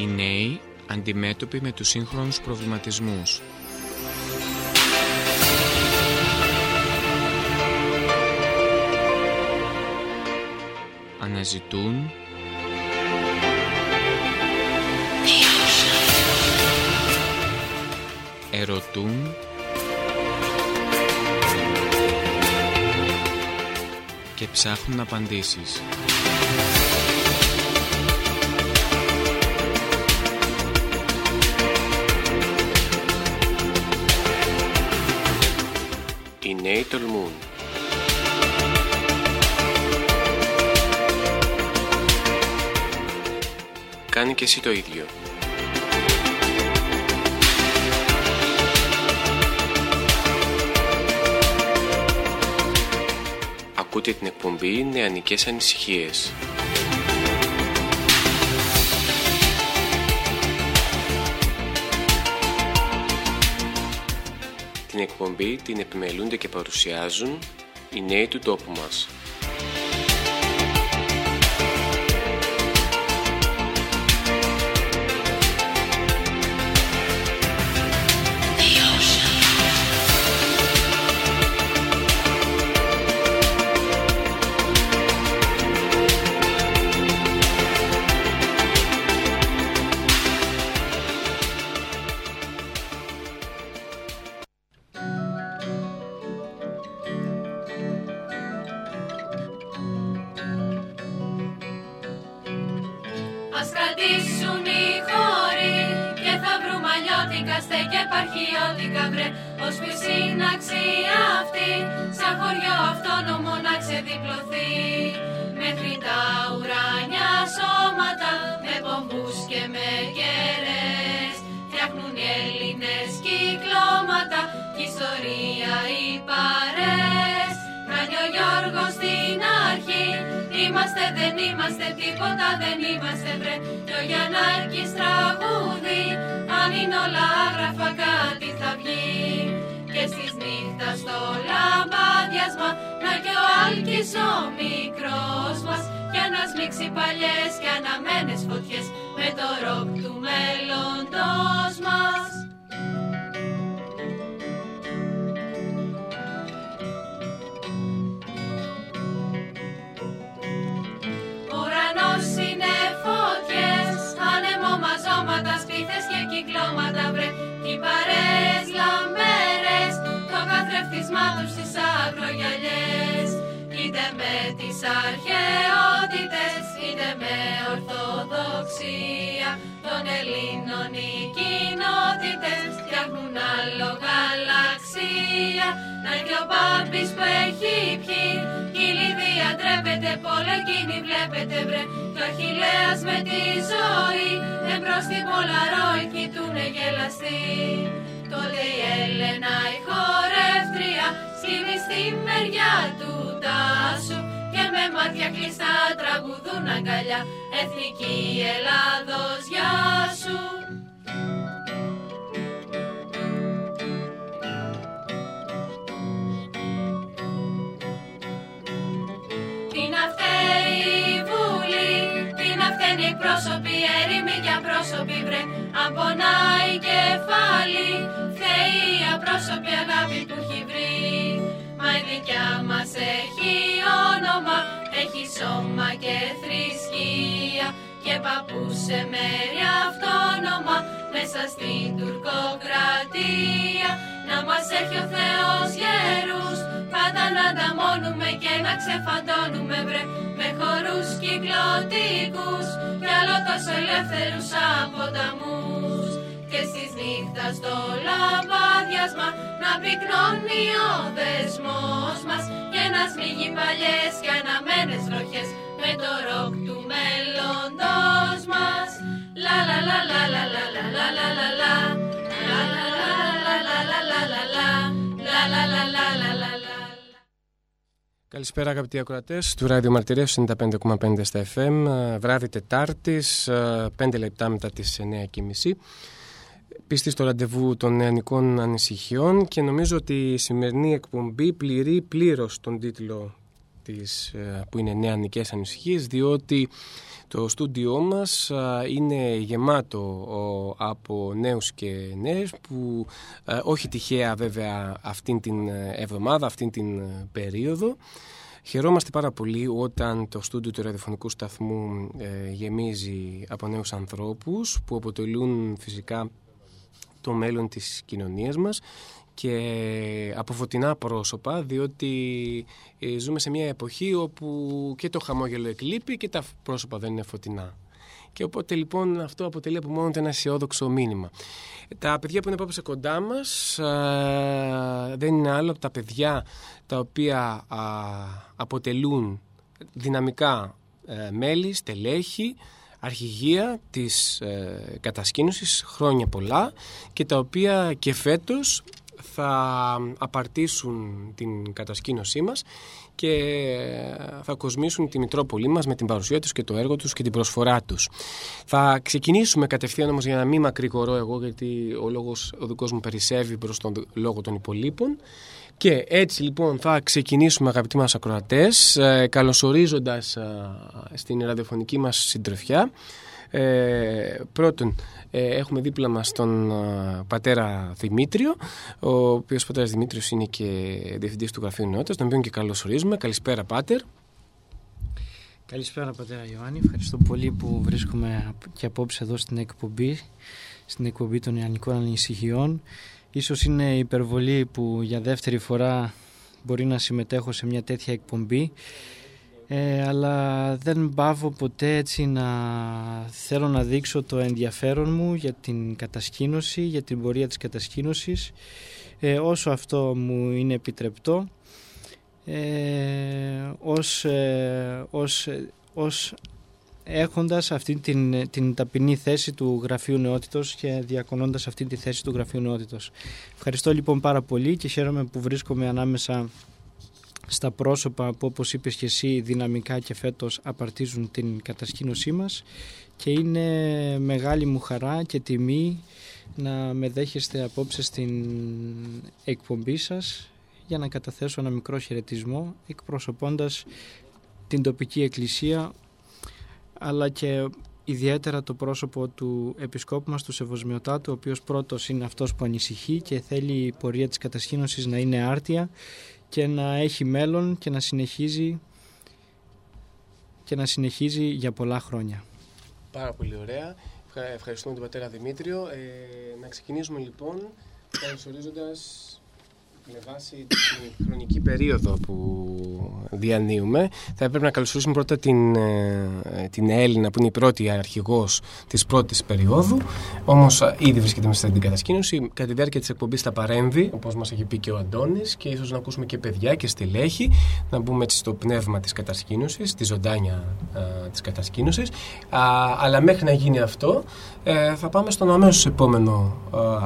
οι νέοι αντιμέτωποι με τους σύγχρονους προβληματισμούς. Αναζητούν ερωτούν και ψάχνουν απαντήσεις. Οι νέοι τολμούν. Κάνει και εσύ το ίδιο. Ακούτε την εκπομπή Νεανικές Ανησυχίες. Την εκπομπή την επιμελούνται και παρουσιάζουν οι νέοι του τόπου μας. Καλησπέρα αγαπητοί ακροατές του Ραδιομαρτυρία 95,5 στα FM, βράδυ Τετάρτης, 5 λεπτά μετά τις 9.30. Πίστη στο ραντεβού των νεανικών ανησυχιών και νομίζω ότι η σημερινή εκπομπή πληρεί πλήρως τον τίτλο που είναι Νεανικές Ανησυχίες, διότι το στούντιό μας είναι γεμάτο από νέους και νέες που όχι τυχαία βέβαια αυτήν την εβδομάδα, αυτήν την περίοδο. Χαιρόμαστε πάρα πολύ όταν το στούντιο του ραδιοφωνικού σταθμού γεμίζει από νέους ανθρώπους που αποτελούν φυσικά το μέλλον της κοινωνίας μας και από φωτεινά πρόσωπα, διότι ζούμε σε μια εποχή όπου και το χαμόγελο εκλείπει και τα πρόσωπα δεν είναι φωτεινά. Και οπότε λοιπόν αυτό αποτελεί από μόνο ένα αισιόδοξο μήνυμα. Τα παιδιά που είναι απόψε κοντά μας δεν είναι άλλο από τα παιδιά τα οποία αποτελούν δυναμικά μέλη, στελέχη, αρχηγεία της κατασκήνωσης χρόνια πολλά και τα οποία και φέτος θα απαρτήσουν την κατασκήνωσή μας και θα κοσμήσουν τη Μητρόπολη μας με την παρουσία τους και το έργο τους και την προσφορά τους. Θα ξεκινήσουμε κατευθείαν όμως, για να μην μακρηγορώ εγώ, γιατί ο δικός μου περισσεύει προς τον λόγο των υπολείπων. Και έτσι λοιπόν θα ξεκινήσουμε, αγαπητοί μας ακροατές, καλωσορίζοντας στην ραδιοφωνική μας συντροφιά. Πρώτον, έχουμε δίπλα μας τον πατέρα Δημήτριο, ο οποίος πατέρας Δημήτριος είναι και διευθυντής του Γραφείου Νεότητος, τον οποίον και καλωσορίζουμε. Καλησπέρα, πάτερ. Καλησπέρα, πατέρα Ιωάννη. Ευχαριστώ πολύ που βρίσκομαι και απόψε εδώ στην εκπομπή των Νεανικών Ανησυχιών. Ίσως είναι υπερβολή που για δεύτερη φορά μπορεί να συμμετέχω σε μια τέτοια εκπομπή, αλλά δεν παύω ποτέ έτσι να θέλω να δείξω το ενδιαφέρον μου για την κατασκήνωση, για την πορεία της κατασκήνωσης, όσο αυτό μου είναι επιτρεπτό, ως έχοντας αυτή την ταπεινή θέση του Γραφείου Νεότητος και διακονώντας αυτή τη θέση του Γραφείου Νεότητος. Ευχαριστώ λοιπόν πάρα πολύ και χαίρομαι που βρίσκομαι ανάμεσα στα πρόσωπα που, όπως είπες και εσύ, δυναμικά και φέτος απαρτίζουν την κατασκήνωσή μας, και είναι μεγάλη μου χαρά και τιμή να με δέχεστε απόψε στην εκπομπή σας για να καταθέσω ένα μικρό χαιρετισμό εκπροσωπώντας την τοπική εκκλησία, αλλά και ιδιαίτερα το πρόσωπο του επισκόπου μας, του Σεβοσμιωτάτου, ο οποίος πρώτος είναι αυτός που ανησυχεί και θέλει η πορεία της κατασκήνωσης να είναι άρτια και να έχει μέλλον και να συνεχίζει για πολλά χρόνια. Πάρα πολύ ωραία. Ευχαριστούμε τον πατέρα Δημήτριο. Να ξεκινήσουμε λοιπόν καλωσορίζοντας, με βάση την χρονική περίοδο που διανύουμε, θα έπρεπε να καλωσορίσουμε πρώτα την Έλληνα, που είναι η πρώτη αρχηγός της πρώτης περίοδου. Όμως ήδη βρίσκεται μέσα στην κατασκήνωση. Κατά τη διάρκεια της εκπομπής θα παρέμβει, όπως μας έχει πει και ο Αντώνης, και ίσως να ακούσουμε και παιδιά και στελέχη, να μπούμε έτσι στο πνεύμα της κατασκήνωσης, τη ζωντάνια της κατασκήνωσης. Αλλά μέχρι να γίνει αυτό, θα πάμε στον αμέσως επόμενο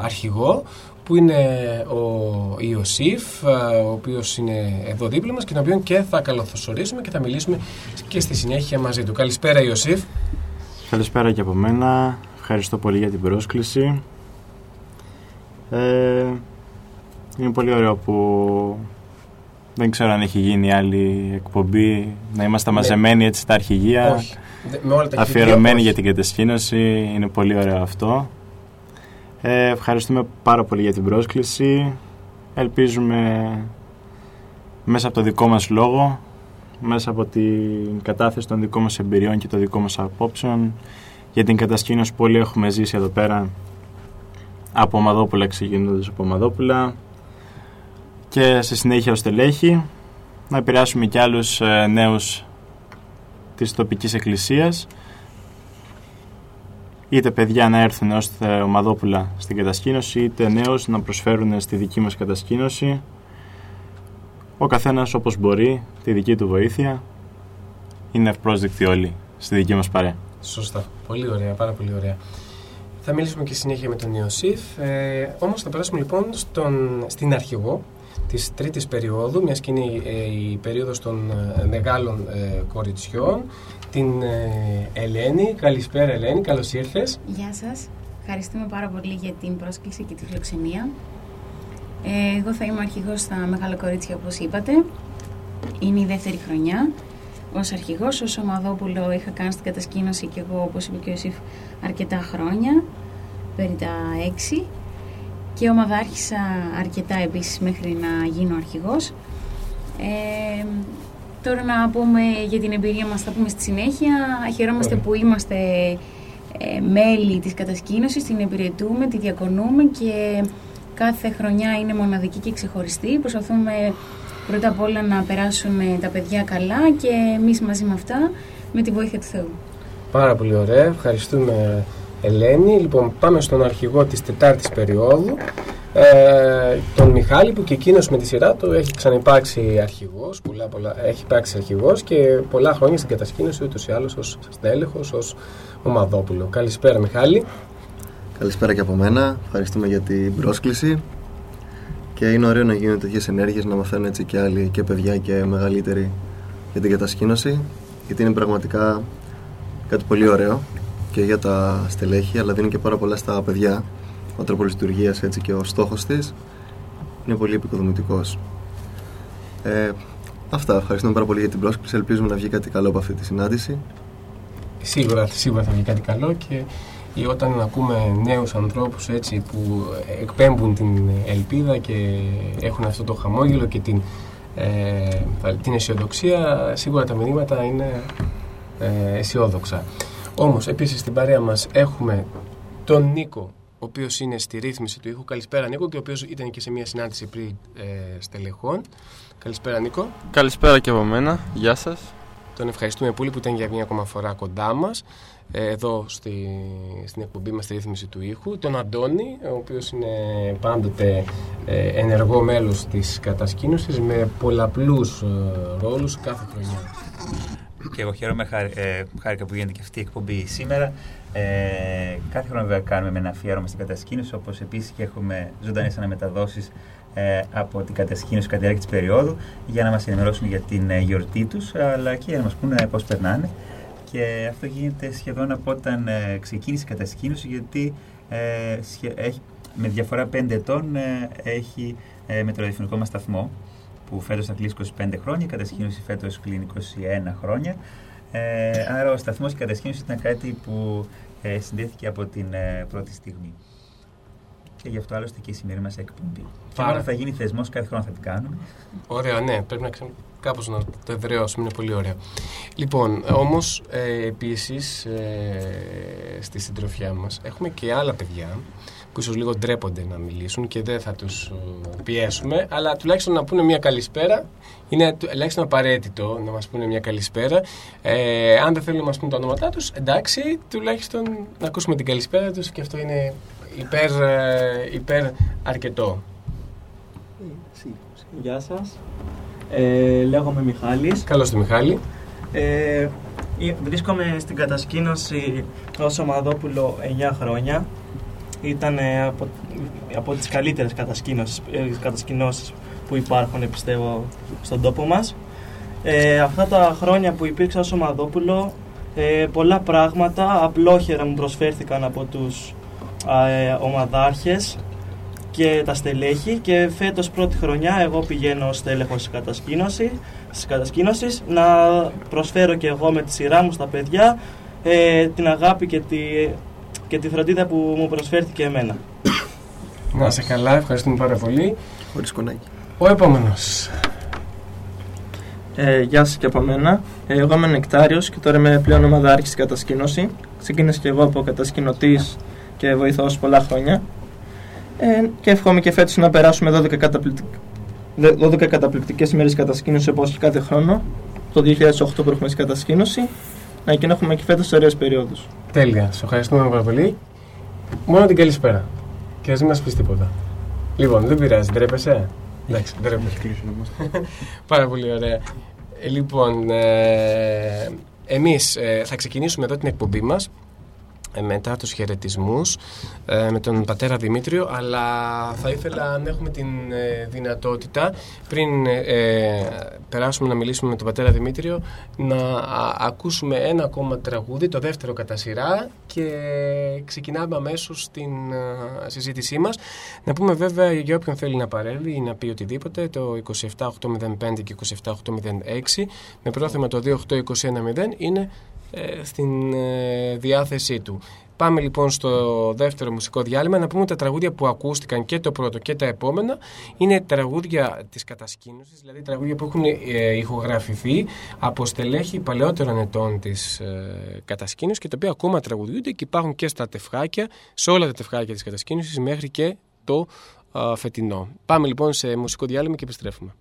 αρχηγό, που είναι ο Ιωσήφ, ο οποίος είναι εδώ δίπλα μας και τον οποίον και θα καλωσορίσουμε και θα μιλήσουμε και στη συνέχεια μαζί του. Καλησπέρα, Ιωσήφ. Καλησπέρα και από μένα. Ευχαριστώ πολύ για την πρόσκληση. Είναι πολύ ωραίο που δεν ξέρω αν έχει γίνει άλλη εκπομπή, να είμαστε μαζεμένοι έτσι στα αρχηγεία. Όχι. Με όλα τα αφιερωμένοι για την κατασκήνωση. Είναι πολύ ωραίο αυτό. Ευχαριστούμε πάρα πολύ για την πρόσκληση. Ελπίζουμε μέσα από το δικό μας λόγο, μέσα από την κατάθεση των δικών μας εμπειριών και των δικών μας απόψεων για την κατασκήνωση που όλοι έχουμε ζήσει εδώ πέρα, από ομαδόπουλα ξεκινώντας από ομαδόπουλα και σε συνέχεια ως στελέχη, να επηρεάσουμε κι άλλους νέους της τοπικής εκκλησίας, είτε παιδιά να έρθουν ως ομαδόπουλα στην κατασκήνωση, είτε νέους να προσφέρουν στη δική μας κατασκήνωση, ο καθένας όπως μπορεί τη δική του βοήθεια. Είναι ευπρόσδεκτοι όλοι στη δική μας παρέα. Σωστά, πολύ ωραία, πάρα πολύ ωραία. Θα μιλήσουμε και συνέχεια με τον Ιωσήφ, όμως θα περάσουμε λοιπόν στην αρχηγό της τρίτης περίοδου, μιας και είναι η περίοδος των μεγάλων κοριτσιών, την Ελένη. Καλησπέρα, Ελένη, καλώς ήρθες. Γεια σας, ευχαριστούμε πάρα πολύ για την πρόσκληση και τη φιλοξενία. Εγώ θα είμαι αρχηγός στα μεγάλα κορίτσια, όπως είπατε, Είναι η δεύτερη χρονιά. Ως αρχηγός, ως Ομαδόπουλο είχα κάνει στην κατασκήνωση και εγώ, όπως είπε και ο Ιωσήφ, αρκετά χρόνια, περί τα 6. Και ομαδάρχησα αρκετά επίσης μέχρι να γίνω αρχηγός. Τώρα να πούμε για την εμπειρία μας, θα πούμε στη συνέχεια. Χαιρόμαστε που είμαστε μέλη της κατασκήνωσης, την υπηρετούμε, τη διακονούμε και κάθε χρονιά είναι μοναδική και ξεχωριστή. Προσπαθούμε πρώτα απ' όλα να περάσουν τα παιδιά καλά και εμείς μαζί με αυτά, με τη βοήθεια του Θεού. Πάρα πολύ ωραία, ευχαριστούμε Ελένη. Λοιπόν, πάμε στον αρχηγό της τετάρτης περίοδου, τον Μιχάλη, που και εκείνος με τη σειρά του έχει ξαναυπάρξει αρχηγός, έχει υπάρξει αρχηγός και πολλά χρόνια στην κατασκήνωση, ούτως ή άλλως ως στέλεχος, ως Ομαδόπουλο. Καλησπέρα Μιχάλη. Καλησπέρα και από μένα, ευχαριστούμε για την πρόσκληση. Και είναι ωραίο να γίνουν τέτοιες ενέργειες, να μαθαίνουν έτσι και άλλοι και παιδιά και μεγαλύτεροι για την κατασκήνωση, γιατί είναι πραγματικά κάτι πολύ ωραίο και για τα στελέχη, αλλά δίνει και πάρα πολλά στα παιδιά. Ο τρόπος λειτουργίας έτσι και ο στόχος της είναι πολύ επικοδομητικός. Αυτά, ευχαριστούμε πάρα πολύ για την πρόσκληση, ελπίζουμε να βγει κάτι καλό από αυτή τη συνάντηση. Σίγουρα θα βγει κάτι καλό και... ή όταν ακούμε νέους ανθρώπους έτσι, που εκπέμπουν την ελπίδα και έχουν αυτό το χαμόγελο και την αισιοδοξία, σίγουρα τα μηνύματα είναι αισιόδοξα. Όμως επίσης στην παρέα μας έχουμε τον Νίκο, ο οποίος είναι στη ρύθμιση του ήχου. Καλησπέρα Νίκο, και ο οποίος ήταν και σε μια συνάντηση πριν στελεχών. Καλησπέρα Νίκο. Καλησπέρα και από μένα, γεια σας. Τον ευχαριστούμε πολύ που ήταν για μια ακόμα φορά κοντά μας εδώ στην εκπομπή μας στη ρύθμιση του ήχου. Τον Αντώνη, ο οποίος είναι πάντοτε ενεργό μέλος της κατασκήνωσης με πολλαπλούς ρόλους κάθε χρονιά. Και εγώ χαίρομαι, χάρηκα που γίνεται και αυτή η εκπομπή σήμερα. Κάθε χρόνο βέβαια κάνουμε ένα αφιέρωμα στην κατασκήνωση, όπως επίσης και έχουμε ζωντανές αναμεταδόσεις από την κατασκήνωση κατά τη διάρκεια της περίοδου, για να μας ενημερώσουν για την γιορτή τους, αλλά και για να μας πούνε πώς περνάνε. Και αυτό γίνεται σχεδόν από όταν ξεκίνησε η κατασκήνωση, γιατί με διαφορά 5 ετών έχει με το ραδιοφωνικό μας σταθμό, που φέτος θα κλείσει 25 χρόνια, η κατασκήνωση φέτος κλείνει 21 χρόνια. Άρα ο σταθμός και η κατασκήνωση ήταν κάτι που συνδέθηκε από την πρώτη στιγμή. Και γι' αυτό άλλωστε και η σημερινή μας εκπομπή. Άρα θα γίνει θεσμός, κάθε χρόνο θα την κάνουμε. Ωραία, ναι, πρέπει να κάπως να το εδραιώσουμε, είναι πολύ ωραίο. Λοιπόν, όμως επίσης στη συντροφιά μας έχουμε και άλλα παιδιά που ίσως λίγο ντρέπονται να μιλήσουν και δεν θα τους πιέσουμε, αλλά τουλάχιστον να πούνε μια καλησπέρα. Είναι τουλάχιστον απαραίτητο να μας πούνε μια καλησπέρα. Αν δεν θέλουν να μας πούνε τα ονόματά τους, εντάξει, τουλάχιστον να ακούσουμε την καλησπέρα τους και αυτό είναι υπέρ αρκετό. Γεια σας. Λέγομαι Μιχάλης. Καλώς το Μιχάλη. Βρίσκομαι στην κατασκήνωση ως Ομαδόπουλο 9 χρόνια. Ήταν από τις καλύτερες κατασκηνώσεις που υπάρχουν, πιστεύω, στον τόπο μας. Αυτά τα χρόνια που υπήρξα ως Ομαδόπουλο, πολλά πράγματα απλόχερα μου προσφέρθηκαν από τους ομαδάρχες και τα στελέχη, και φέτος πρώτη χρονιά εγώ πηγαίνω ως στέλεχος της κατασκήνωσης να προσφέρω και εγώ με τη σειρά μου στα παιδιά την αγάπη και τη φροντίδα που μου προσφέρθηκε εμένα. Να σε καλά, ευχαριστούμε πάρα πολύ. Χωρίς κονάκι. Ο επόμενος. Γεια σας και από μένα. Εγώ είμαι Νεκτάριος και τώρα είμαι πλέον ομαδάρχης στην κατασκήνωση. Ξεκίνησα και εγώ από κατασκηνωτής και βοηθός πολλά χρόνια. Και εύχομαι και φέτος να περάσουμε 12 καταπληκτικές ημέρες κατασκήνωση όπως και κάθε χρόνο. Το 2008 που έχουμε στην κατασκήνωση. Να, και να έχουμε και φέτος ωραίες περιόδους. Τέλεια, σας ευχαριστούμε πάρα πολύ. Μόνο την καλησπέρα. Και ας μην μας πεις τίποτα. Λοιπόν, δεν πειράζει, ντρέπεσαι. Εντάξει, ντρέπεσαι. Πάρα πολύ ωραία. Λοιπόν, εμείς θα ξεκινήσουμε εδώ την εκπομπή μας μετά τους χαιρετισμούς με τον πατέρα Δημήτριο, αλλά θα ήθελα αν έχουμε την δυνατότητα πριν περάσουμε να μιλήσουμε με τον πατέρα Δημήτριο να ακούσουμε ένα ακόμα τραγούδι, το δεύτερο κατά σειρά, και ξεκινάμε αμέσως την συζήτησή μας. Να πούμε βέβαια για όποιον θέλει να παρέλει ή να πει οτιδήποτε, το 27805 και 27806 με πρόθεμα το 28210 είναι στην διάθεσή του. Πάμε λοιπόν στο δεύτερο μουσικό διάλειμμα. Να πούμε τα τραγούδια που ακούστηκαν, και το πρώτο και τα επόμενα είναι τραγούδια της κατασκήνωσης, δηλαδή τραγούδια που έχουν ηχογραφηθεί από στελέχη παλαιότερων ετών της κατασκήνωσης και τα οποία ακόμα τραγουδιούνται και υπάρχουν και στα τεφχάκια, σε όλα τα τεφχάκια της κατασκήνωσης μέχρι και το φετινό. Πάμε λοιπόν σε μουσικό διάλειμμα και επιστρέφουμε.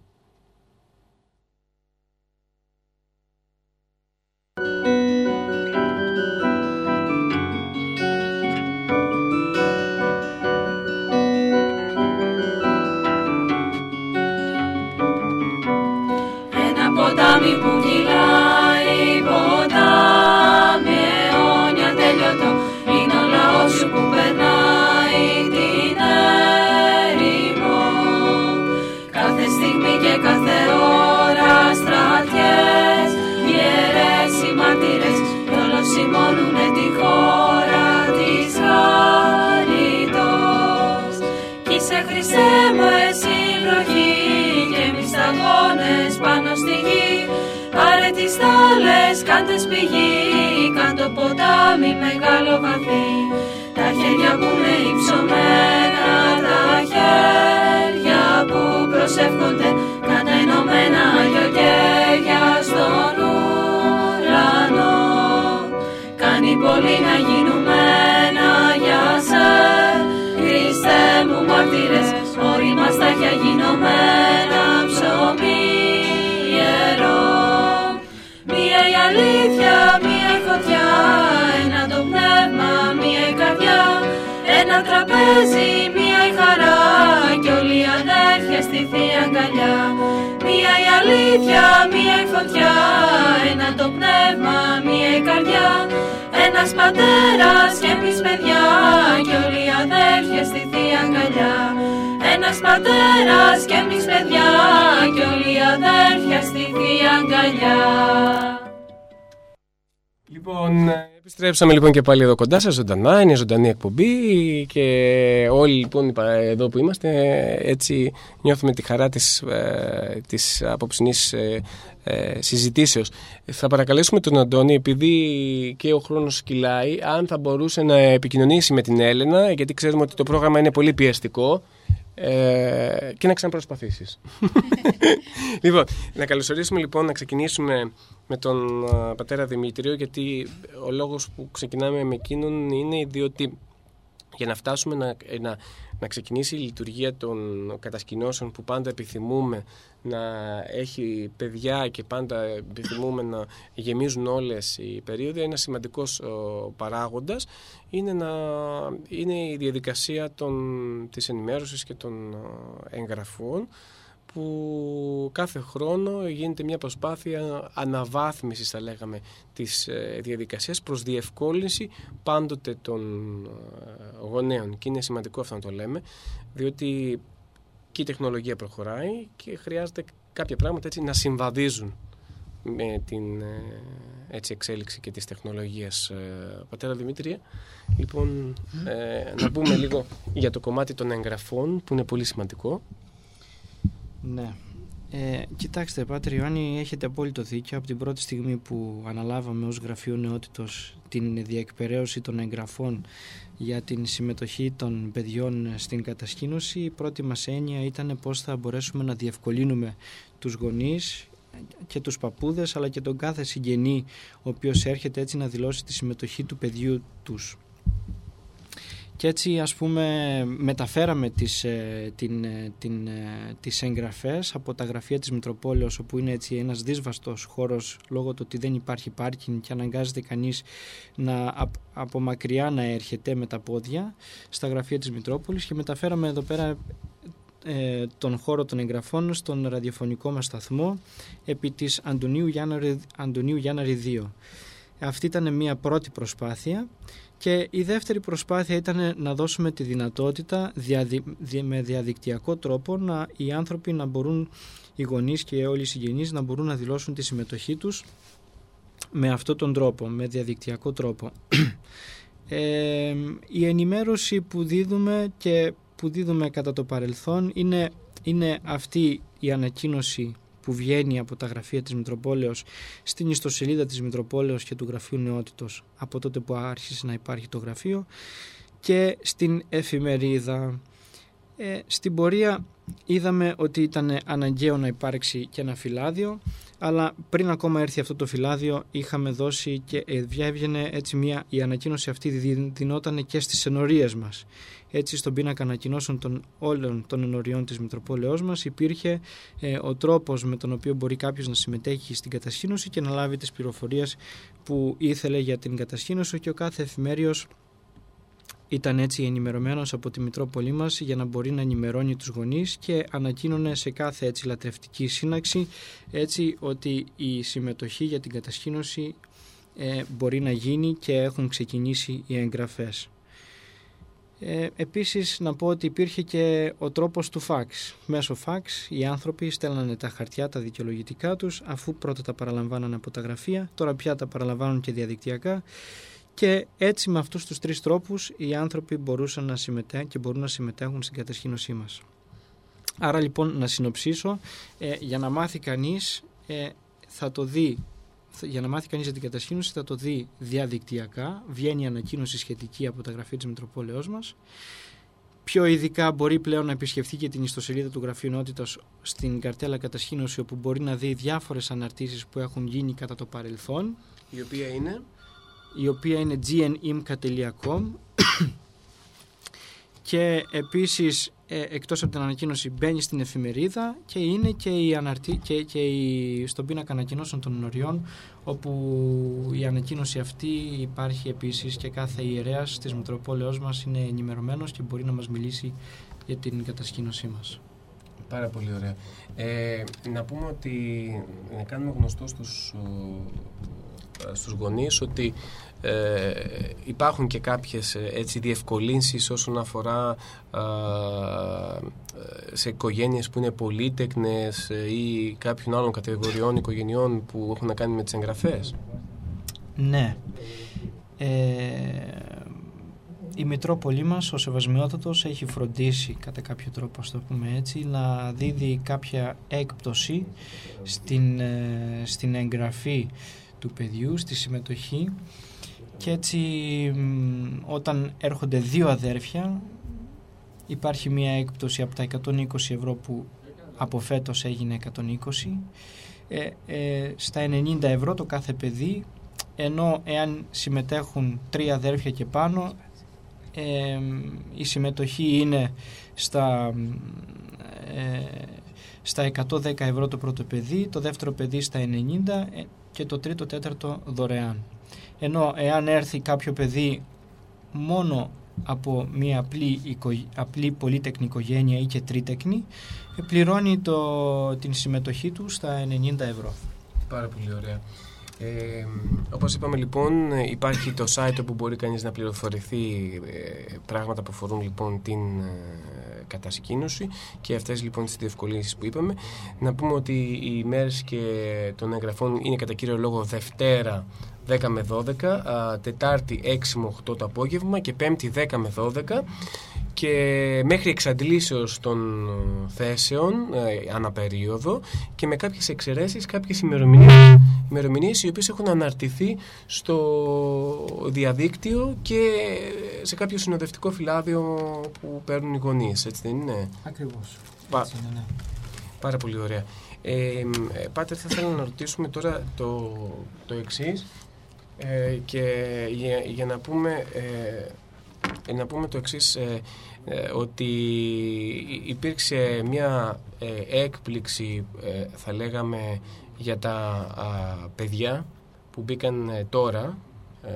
Κάντες πηγή, κάντο ποτάμι μεγάλο βαθύ. Τα χέρια που είναι υψωμένα, τα χέρια που προσεύχονται, κάνα ενωμένα αγιοκέρια στον ουρανό. Κάνει πολύ να γίνουμε ένα για σε, Χριστέ μου μάρτυρες, όλοι μας τα χέρια γινωμένα ψωμί ιερό. Μία η αλήθεια, μία η φωτιά, ένα το πνεύμα, μία η καρδιά, ένα τραπέζι, μία η χαρά κι όλοι οι αδέρφια στη θεία αγκαλιά. Μία η αλήθεια, μία η φωτιά, ένα το πνεύμα, μία η καρδιά, ένας πατέρας και εμείς παιδιά κι όλοι οι αδέρφια στη θεία αγκαλιά. Ένας πατέρας και εμείς παιδιά κι όλοι οι αδέρφια στη θεία αγκαλιά. Λοιπόν, επιστρέψαμε λοιπόν και πάλι εδώ κοντά σας, ζωντανά, είναι ζωντανή εκπομπή και όλοι λοιπόν εδώ που είμαστε έτσι νιώθουμε τη χαρά της απόψινής συζητήσεως. Θα παρακαλέσουμε τον Αντώνη, επειδή και ο χρόνος κυλάει, αν θα μπορούσε να επικοινωνήσει με την Έλενα, γιατί ξέρουμε ότι το πρόγραμμα είναι πολύ πιεστικό, και να ξαναπροσπαθήσεις. Λοιπόν, να καλωσορίσουμε λοιπόν, να ξεκινήσουμε με τον πατέρα Δημήτριο, γιατί ο λόγος που ξεκινάμε με εκείνον είναι διότι για να φτάσουμε να ξεκινήσει η λειτουργία των κατασκηνώσεων που πάντα επιθυμούμε να έχει παιδιά και πάντα επιθυμούμε να γεμίζουν όλες οι περίοδοι, ένας σημαντικός παράγοντας είναι, είναι η διαδικασία της ενημέρωσης και των εγγραφών, που κάθε χρόνο γίνεται μια προσπάθεια αναβάθμισης, θα λέγαμε, της διαδικασίας προς διευκόλυνση πάντοτε των γονέων. Και είναι σημαντικό αυτό να το λέμε, διότι και η τεχνολογία προχωράει και χρειάζεται κάποια πράγματα έτσι να συμβαδίζουν με την έτσι εξέλιξη και της τεχνολογίας. Πατέρα Δημήτρια, λοιπόν, να πούμε λίγο για το κομμάτι των εγγραφών που είναι πολύ σημαντικό. Ναι. Κοιτάξτε, Πάτερ Ιωάννη, έχετε απόλυτο δίκιο. Από την πρώτη στιγμή που αναλάβαμε ως Γραφείο Νεότητος την διεκπεραίωση των εγγραφών για την συμμετοχή των παιδιών στην κατασκήνωση, η πρώτη μας έννοια ήταν πώς θα μπορέσουμε να διευκολύνουμε τους γονείς και τους παππούδες, αλλά και τον κάθε συγγενή ο οποίος έρχεται έτσι να δηλώσει τη συμμετοχή του παιδιού τους. Και έτσι, ας πούμε, μεταφέραμε τις εγγραφές από τα γραφεία της Μητροπόλεως, όπου είναι έτσι ένας δύσβαστος χώρος λόγω του ότι δεν υπάρχει πάρκινγκ και αναγκάζεται κανείς από μακριά να έρχεται με τα πόδια στα γραφεία της Μητρόπολης, και μεταφέραμε εδώ πέρα τον χώρο των εγγραφών στον ραδιοφωνικό μας σταθμό επί της Αντωνίου Γιάνναρη 2. Αυτή ήταν μια πρώτη προσπάθεια και η δεύτερη προσπάθεια ήταν να δώσουμε τη δυνατότητα με διαδικτυακό τρόπο οι άνθρωποι να μπορούν, οι γονείς και όλοι οι συγγενείς να μπορούν να δηλώσουν τη συμμετοχή τους με αυτόν τον τρόπο, με διαδικτυακό τρόπο. Η ενημέρωση που δίδουμε και που δίδουμε κατά το παρελθόν είναι αυτή η ανακοίνωση που βγαίνει από τα γραφεία της Μητροπόλεως στην ιστοσελίδα της Μητροπόλεως και του Γραφείου Νεότητος από τότε που άρχισε να υπάρχει το γραφείο και στην εφημερίδα. Στην πορεία είδαμε ότι ήταν αναγκαίο να υπάρξει και ένα φυλάδιο, αλλά πριν ακόμα έρθει αυτό το φυλάδιο είχαμε δώσει και έβγαινε έτσι η ανακοίνωση αυτή δινόταν και στις ενορίες μας. Έτσι στον πίνακα ανακοινώσεων των όλων των ενωριών της Μητροπόλεως μας υπήρχε ο τρόπος με τον οποίο μπορεί κάποιος να συμμετέχει στην κατασκήνωση και να λάβει τις πληροφορίες που ήθελε για την κατασκήνωση και ο κάθε εφημέριος ήταν έτσι ενημερωμένος από τη Μητρόπολη μας για να μπορεί να ενημερώνει τους γονείς και ανακοίνωνε σε κάθε έτσι λατρευτική σύναξη έτσι ότι η συμμετοχή για την κατασκήνωση μπορεί να γίνει και έχουν ξεκινήσει οι εγγραφές. Επίσης να πω ότι υπήρχε και ο τρόπος του φαξ. Μέσω φαξ οι άνθρωποι στέλνανε τα χαρτιά, τα δικαιολογητικά τους, αφού πρώτα τα παραλαμβάνανε από τα γραφεία, τώρα πια τα παραλαμβάνουν και διαδικτυακά. Και έτσι με αυτούς τους τρεις τρόπους οι άνθρωποι μπορούσαν να συμμετέχουν και μπορούν να συμμετέχουν στην κατασκήνωσή μας. Άρα λοιπόν να συνοψίσω, για να μάθει κανείς για την κατασκήνωση θα το δει διαδικτυακά, βγαίνει η ανακοίνωση σχετική από τα γραφεία της Μητροπόλεως μας. Πιο ειδικά μπορεί πλέον να επισκεφθεί και την ιστοσελίδα του Γραφείου Νεότητας στην καρτέλα κατασκήνωση, όπου μπορεί να δει διάφορες αναρτήσεις που έχουν γίνει κατά το παρελθόν. Η οποία είναι gnimka.com και επίσης εκτός από την ανακοίνωση μπαίνει στην εφημερίδα και είναι και στον πίνακα ανακοινώσεων των ενωριών, όπου η ανακοίνωση αυτή υπάρχει επίσης και κάθε ιερέας της Μητροπόλεως μας είναι ενημερωμένος και μπορεί να μας μιλήσει για την κατασκήνωσή μας. Πάρα πολύ ωραία. Να πούμε ότι να κάνουμε γνωστό στους γονείς ότι υπάρχουν και κάποιες έτσι διευκολύνσεις όσον αφορά σε οικογένειες που είναι πολύτεκνες ή κάποιων άλλων κατηγοριών οικογενειών που έχουν να κάνουν με τις εγγραφές. Ναι. Η Μητρόπολη μας, ο Σεβασμιότατος, έχει φροντίσει κατά κάποιο τρόπο, ας το πούμε έτσι, να δίδει κάποια έκπτωση στην εγγραφή του παιδιού, στη συμμετοχή, και έτσι όταν έρχονται δύο αδέρφια υπάρχει μια έκπτωση από τα 120 ευρώ που από φέτος έγινε 120 στα 90 ευρώ το κάθε παιδί, ενώ εάν συμμετέχουν τρία αδέρφια και πάνω η συμμετοχή είναι στα 110 ευρώ το πρώτο παιδί, το δεύτερο παιδί στα 90 και το τρίτο τέταρτο δωρεάν. Ενώ εάν έρθει κάποιο παιδί μόνο από μια απλή πολύτεκνη οικογένεια ή και τρίτεκνη, πληρώνει την συμμετοχή του στα 90 ευρώ. Πάρα πολύ ωραία. Όπως είπαμε λοιπόν, υπάρχει το site όπου μπορεί κανείς να πληροφορηθεί πράγματα που αφορούν λοιπόν την κατασκήνωση και αυτές λοιπόν τις διευκολύνσεις που είπαμε. Να πούμε ότι οι ημέρες και των εγγραφών είναι κατά κύριο λόγο Δευτέρα 10 με 12, Τετάρτη 6 με 8 το απόγευμα και Πέμπτη 10 με 12 και μέχρι εξαντλήσεως των θέσεων αναπερίοδο και με κάποιες εξαιρέσεις, κάποιες ημερομηνίες οι οποίες έχουν αναρτηθεί στο διαδίκτυο και σε κάποιο συνοδευτικό φυλάδιο που παίρνουν οι γονείς, έτσι δεν είναι? Ακριβώς. Έτσι είναι, ναι. Πάρα πολύ ωραία. Πάτερ, θα θέλω να ρωτήσουμε τώρα το εξής και για να πούμε... Να πούμε το εξής, ότι υπήρξε μια έκπληξη, θα λέγαμε, για τα παιδιά που μπήκαν τώρα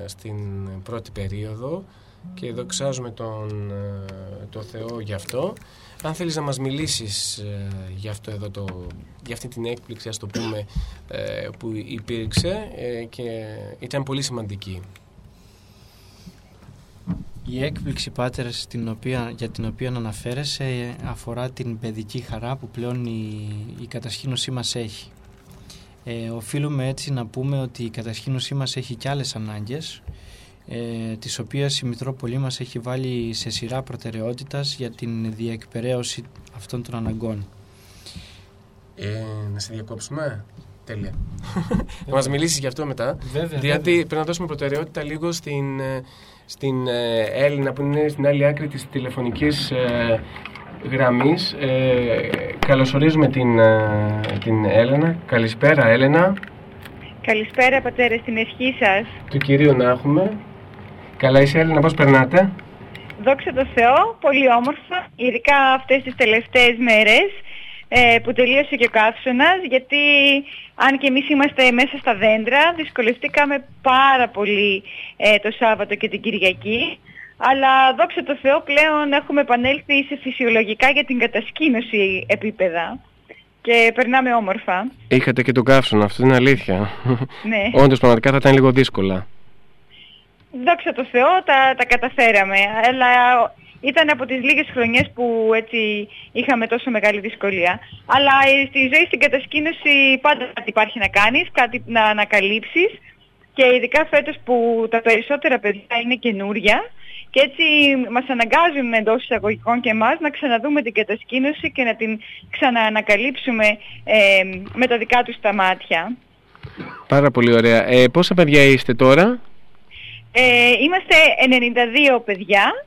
στην πρώτη περίοδο και δοξάζουμε τον Θεό γι' αυτό. Αν θέλεις να μας μιλήσεις για αυτό εδώ για αυτή την έκπληξη, ας το πούμε, που υπήρξε και ήταν πολύ σημαντική. Η έκπληξη, Πάτερ, για την οποία αναφέρεσαι, αφορά την παιδική χαρά που πλέον η κατασκήνωσή μας έχει. Οφείλουμε έτσι να πούμε ότι η κατασκήνωσή μας έχει και άλλες ανάγκες, τις οποίες η Μητρόπολη μας έχει βάλει σε σειρά προτεραιότητας για την διεκπεραίωση αυτών των αναγκών. Να σε διακόψουμε. Τέλεια. Θα μας μιλήσεις γι' αυτό μετά. Βέβαια, γιατί πρέπει να δώσουμε προτεραιότητα λίγο στην Έλληνα που είναι στην άλλη άκρη της τηλεφωνικής γραμμής. Καλωσορίζουμε την Έλενα. Καλησπέρα, Έλενα. Καλησπέρα, πατέρες, την ευχή σας. Του Κυρίου να έχουμε. Καλά είσαι, Έλληνα, πώς περνάτε? Δόξα τω Θεώ, πολύ όμορφα, ειδικά αυτές τις τελευταίες μέρες που τελείωσε και ο καύσωνας, γιατί αν και εμείς είμαστε μέσα στα δέντρα, δυσκολευτήκαμε πάρα πολύ το Σάββατο και την Κυριακή, αλλά δόξα τω Θεώ πλέον έχουμε επανέλθει σε φυσιολογικά για την κατασκήνωση επίπεδα. Και περνάμε όμορφα. Είχατε και τον καύσωνα, αυτό είναι αλήθεια. Ναι. Όντως πραγματικά θα ήταν λίγο δύσκολα. Δόξα τω Θεώ τα καταφέραμε. Αλλά ήταν από τις λίγες χρονιές που έτσι είχαμε τόσο μεγάλη δυσκολία. Αλλά στη ζωή, στην κατασκήνωση, πάντα υπάρχει να κάνεις, κάτι να ανακαλύψεις. Και ειδικά φέτος που τα περισσότερα παιδιά είναι καινούρια. Και έτσι μας αναγκάζουν εντός εισαγωγικών και εμάς να ξαναδούμε την κατασκήνωση και να την ξαναανακαλύψουμε με τα δικά τους τα μάτια. Πάρα πολύ ωραία. Πόσα παιδιά είστε τώρα? Είμαστε 92 παιδιά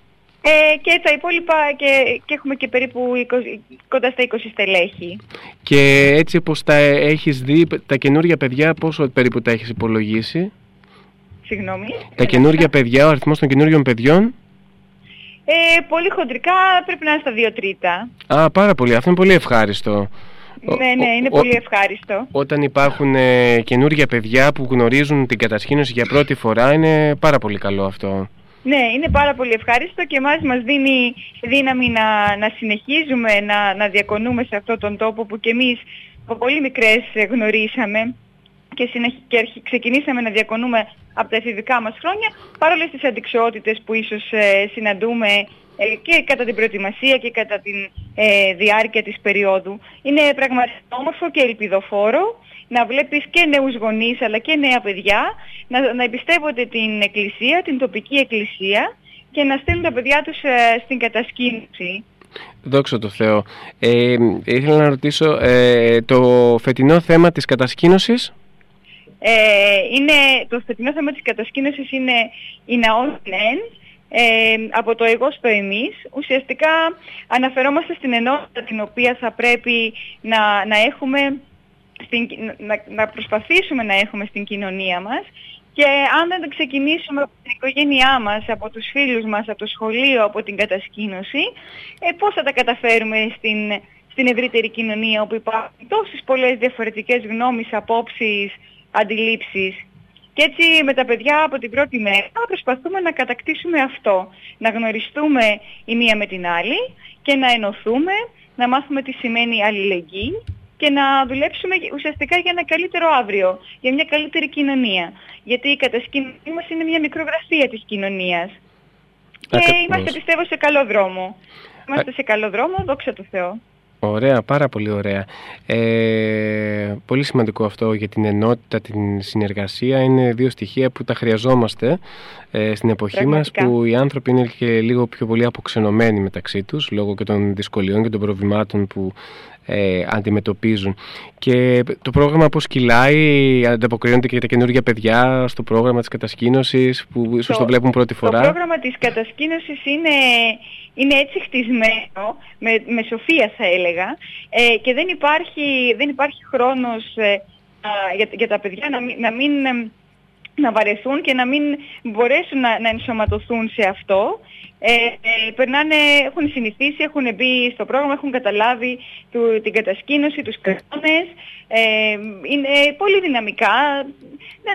και τα υπόλοιπα και έχουμε και περίπου κοντά στα 20 στελέχη. Και έτσι όπως τα έχεις δει, τα καινούργια παιδιά πόσο περίπου τα έχεις υπολογίσει? Συγγνώμη. Τα καινούργια παιδιά, ο αριθμός των καινούριων παιδιών. Πολύ χοντρικά πρέπει να είναι στα 2/3. Α, πάρα πολύ. Αυτό είναι πολύ ευχάριστο. Ναι, είναι πολύ ευχάριστο. Όταν υπάρχουν καινούργια παιδιά που γνωρίζουν την κατασκήνωση για πρώτη φορά, είναι πάρα πολύ καλό αυτό. Ναι, είναι πάρα πολύ ευχάριστο και εμάς μας δίνει δύναμη να συνεχίζουμε να διακονούμε σε αυτόν τον τόπο που κι εμείς από πολύ μικρές γνωρίσαμε. Και ξεκινήσαμε να διακονούμε από τα εφηβικά μας χρόνια, παρόλες τις αντιξοότητες που ίσως συναντούμε και κατά την προετοιμασία και κατά τη διάρκεια της περίοδου. Είναι πραγματικά όμορφο και ελπιδοφόρο να βλέπεις και νέους γονείς αλλά και νέα παιδιά να εμπιστεύονται την εκκλησία, την τοπική εκκλησία και να στέλνουν τα παιδιά τους στην κατασκήνωση. Δόξα τω Θεώ. Ήθελα να ρωτήσω το φετινό θέμα της κατασκήνωσης. Το φετινό θέμα της κατασκήνωσης είναι η Ναός Νεν, από το εγώ στο εμείς. Ουσιαστικά αναφερόμαστε στην ενότητα την οποία θα πρέπει να έχουμε, να προσπαθήσουμε να έχουμε στην κοινωνία μας και αν δεν το ξεκινήσουμε από την οικογένειά μας, από τους φίλους μας, από το σχολείο, από την κατασκήνωση, πώς θα τα καταφέρουμε στην ευρύτερη κοινωνία όπου υπάρχουν τόσες πολλές διαφορετικές γνώμεις, απόψεις, αντιλήψεις. Και έτσι με τα παιδιά από την πρώτη μέρα προσπαθούμε να κατακτήσουμε αυτό, να γνωριστούμε η μία με την άλλη και να ενωθούμε, να μάθουμε τι σημαίνει αλληλεγγύη και να δουλέψουμε ουσιαστικά για ένα καλύτερο αύριο, για μια καλύτερη κοινωνία. Γιατί η κατασκήνωσή μας είναι μια μικρογραφία της κοινωνίας. Και είμαστε, πιστεύω, σε καλό δρόμο. Είμαστε σε καλό δρόμο, δόξα τω Θεώ. Ωραία, πάρα πολύ ωραία. Πολύ σημαντικό αυτό για την ενότητα, την συνεργασία. Είναι δύο στοιχεία που τα χρειαζόμαστε στην εποχή Πραγματικά. Μας που οι άνθρωποι είναι και λίγο πιο πολύ αποξενωμένοι μεταξύ τους λόγω και των δυσκολιών και των προβλημάτων που αντιμετωπίζουν. Και το πρόγραμμα πώς κυλάει, ανταποκρίνονται και τα καινούργια παιδιά στο πρόγραμμα της κατασκήνωσης που ίσως το βλέπουν πρώτη φορά. Το πρόγραμμα της κατασκήνωσης είναι έτσι χτισμένο, με σοφία θα έλεγα, και δεν υπάρχει χρόνος για τα παιδιά να βαρεθούν και να μην μπορέσουν να ενσωματωθούν σε αυτό. Έχουν συνηθίσει, έχουν μπει στο πρόγραμμα, έχουν καταλάβει την κατασκήνωση, τους κανόνες. Είναι πολύ δυναμικά.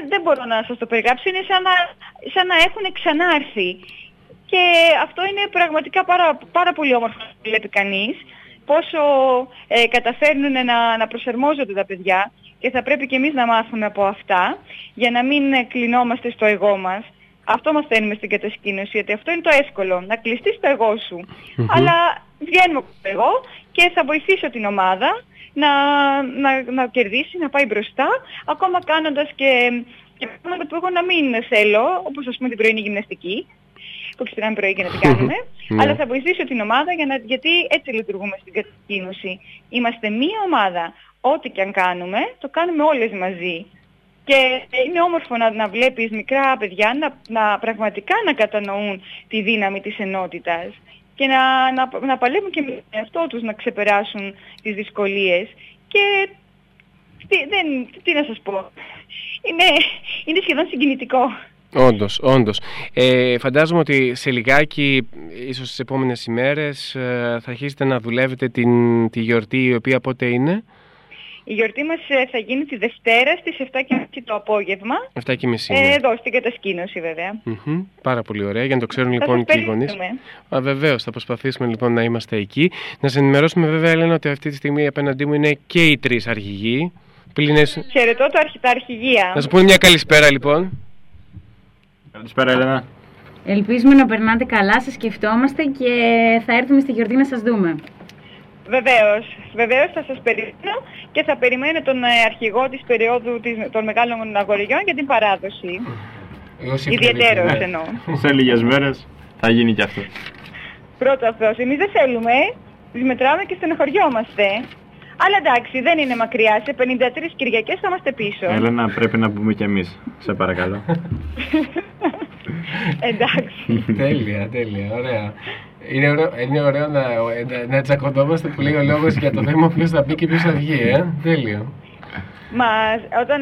Δεν μπορώ να σας το περιγράψω. Είναι σαν να έχουν ξανάρθει. και αυτό είναι πραγματικά πάρα πολύ όμορφο να βλέπει κανείς πόσο καταφέρνουν να προσαρμόζονται τα παιδιά και θα πρέπει και εμείς να μάθουμε από αυτά για να μην κλεινόμαστε στο εγώ μας. Αυτό μαθαίνουμε στην κατασκήνωση, γιατί αυτό είναι το εύκολο, να κλειστείς το εγώ σου. Αλλά βγαίνουμε από το εγώ και θα βοηθήσω την ομάδα να κερδίσει, να πάει μπροστά, ακόμα κάνοντας και πράγματα που εγώ να μην θέλω, όπως ας πούμε την πρωινή γυμναστική, που ξυπνάμε πρωί και να την κάνουμε, αλλά θα βοηθήσω την ομάδα γιατί έτσι λειτουργούμε στην κατασκήνωση. Είμαστε μία ομάδα. Ό,τι και αν κάνουμε, το κάνουμε όλες μαζί. Και είναι όμορφο να βλέπεις μικρά παιδιά πραγματικά να κατανοούν τη δύναμη της ενότητας και να παλεύουν και με τον εαυτό τους να ξεπεράσουν τις δυσκολίες. Και τι να σας πω, είναι σχεδόν συγκινητικό. Όντως. Φαντάζομαι ότι σε λιγάκι, ίσως τις επόμενες ημέρες, θα αρχίσετε να δουλεύετε τη γιορτή, η οποία πότε είναι? Η γιορτή μας θα γίνει τη Δευτέρα στις 7:30 το απόγευμα. 7:30. Εδώ στην κατασκήνωση βέβαια. Πάρα πολύ ωραία, για να το ξέρουν λοιπόν και οι γονείς. Βεβαίως, θα προσπαθήσουμε λοιπόν να είμαστε εκεί. Να σας ενημερώσουμε βέβαια, Έλενα, ότι αυτή τη στιγμή απέναντί μου είναι και οι τρεις αρχηγοί. Χαιρετώ τα αρχηγεία. Να σας πούμε μια καλησπέρα λοιπόν. Καλησπέρα, Έλενα. Ελπίζουμε να περνάτε καλά, σας σκεφτόμαστε και θα έρθουμε στη γιορτή να σας δούμε. Βεβαίως, θα σας περιμένω και θα περιμένω τον αρχηγό της περίοδου των μεγάλων αγοριών για την παράδοση. Ιδιαίτερος εννοώ. Σε λίγες μέρες θα γίνει και αυτό. Πρώτα αυτός. Εμείς δεν θέλουμε, μετράμε και στενοχωριόμαστε. Αλλά εντάξει, δεν είναι μακριά. Σε 53 Κυριακές θα είμαστε πίσω. Έλενα, πρέπει να πούμε κι εμείς. Σε παρακαλώ. Εντάξει. Τέλεια, ωραία. Είναι ωραίο να τσακωνόμαστε που λέει ο λόγος για το θέμα ποιος θα μπει και ποιος θα βγει, τέλειο. Μα όταν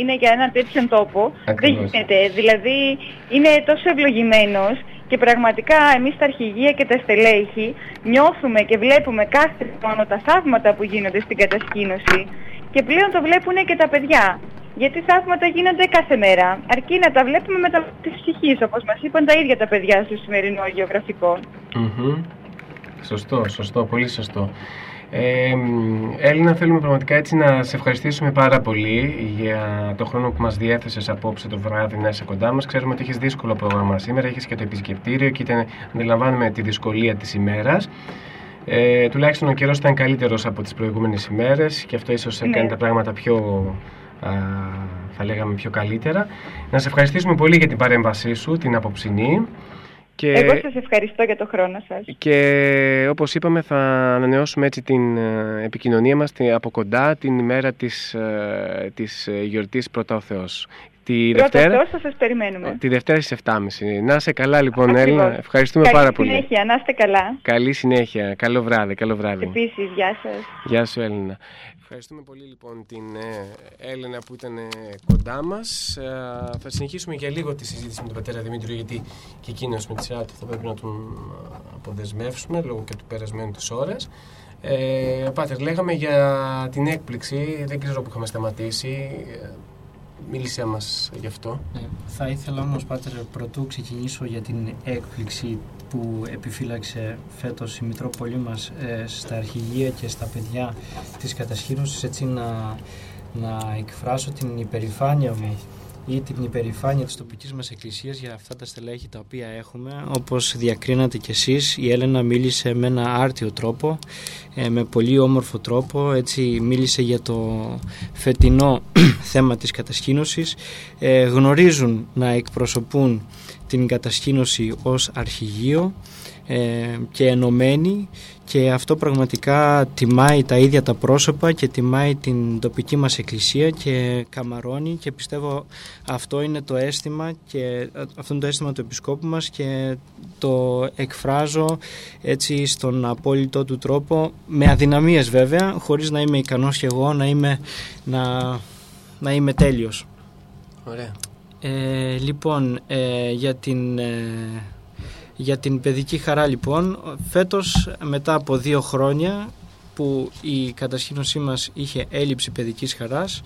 είναι για έναν τέτοιον τόπο, ακριβώς, δεν γίνεται. Δηλαδή είναι τόσο ευλογημένος και πραγματικά εμείς τα αρχηγεία και τα στελέχη νιώθουμε και βλέπουμε κάθε χρόνο τα θαύματα που γίνονται στην κατασκήνωση και πλέον το βλέπουν και τα παιδιά. Γιατί θαύματα γίνονται κάθε μέρα, αρκεί να τα βλέπουμε με τα της ψυχής, όπως μας είπαν τα ίδια τα παιδιά στο σημερινό γεωγραφικό. Σωστό, πολύ σωστό. Έλληνα, θέλουμε πραγματικά έτσι να σε ευχαριστήσουμε πάρα πολύ για το χρόνο που μας διέθεσες απόψε το βράδυ να είσαι κοντά μας. Ξέρουμε ότι έχεις δύσκολο πρόγραμμα σήμερα, έχεις και το επισκεπτήριο και αντιλαμβάνουμε τη δυσκολία της ημέρας. Τουλάχιστον ο καιρός ήταν καλύτερος από τις προηγούμενες ημέρες και αυτό ίσως κάνει τα πράγματα πιο... θα λέγαμε πιο καλύτερα. Να σε ευχαριστήσουμε πολύ για την παρέμβασή σου, την απόψινή. Και... εγώ σας ευχαριστώ για το χρόνο σας. Και όπως είπαμε, θα ανανεώσουμε έτσι την επικοινωνία μας από κοντά την ημέρα της γιορτής Πρωτά ο Θεός. Πρώτα θα σας περιμένουμε. Τη Δευτέρα στις 7:30. Να είσαι καλά λοιπόν, Έλληνα. Ευχαριστούμε πάρα πολύ. Καλή συνέχεια, να είστε καλά. Καλή συνέχεια, καλό βράδυ. Επίσης, γεια σας. Γεια σου, Έλληνα. Ευχαριστούμε πολύ λοιπόν την Έλενα που ήταν κοντά μας. Θα συνεχίσουμε για λίγο τη συζήτηση με τον πατέρα Δημήτριο, γιατί και εκείνος με τη σειρά του θα πρέπει να τον αποδεσμεύσουμε λόγω και του περασμένου της ώρας. Πάτερ, λέγαμε για την έκπληξη, δεν ξέρω που είχαμε σταματήσει. Μίλησέ μας γι' αυτό. Θα ήθελα όμως, Πάτερ, πρωτού ξεκινήσω για την έκπληξη που επιφύλαξε φέτος η Μητρόπολη μας στα αρχηγεία και στα παιδιά της κατασκήνωσης, έτσι να εκφράσω την υπερηφάνεια μου ή την υπερηφάνεια της τοπικής μας εκκλησίας για αυτά τα στελέχη τα οποία έχουμε. Όπως διακρίνατε κι εσείς, η Έλενα μίλησε με ένα άρτιο τρόπο, με πολύ όμορφο τρόπο, έτσι μίλησε για το φετινό θέμα της κατασκήνωσης. Γνωρίζουν να εκπροσωπούν την κατασκήνωση ως αρχηγείο και ενωμένοι, και αυτό πραγματικά τιμάει τα ίδια τα πρόσωπα και τιμάει την τοπική μας εκκλησία και καμαρώνει, και πιστεύω αυτό είναι το αίσθημα και αυτό είναι το αίσθημα του επισκόπου μας και το εκφράζω έτσι στον απόλυτο του τρόπο, με αδυναμίες βέβαια, χωρίς να είμαι ικανός και εγώ να είμαι τέλειος. Ωραία. Λοιπόν, για την παιδική χαρά λοιπόν, φέτος μετά από 2 χρόνια που η κατασκήνωσή μας είχε έλλειψη παιδικής χαράς,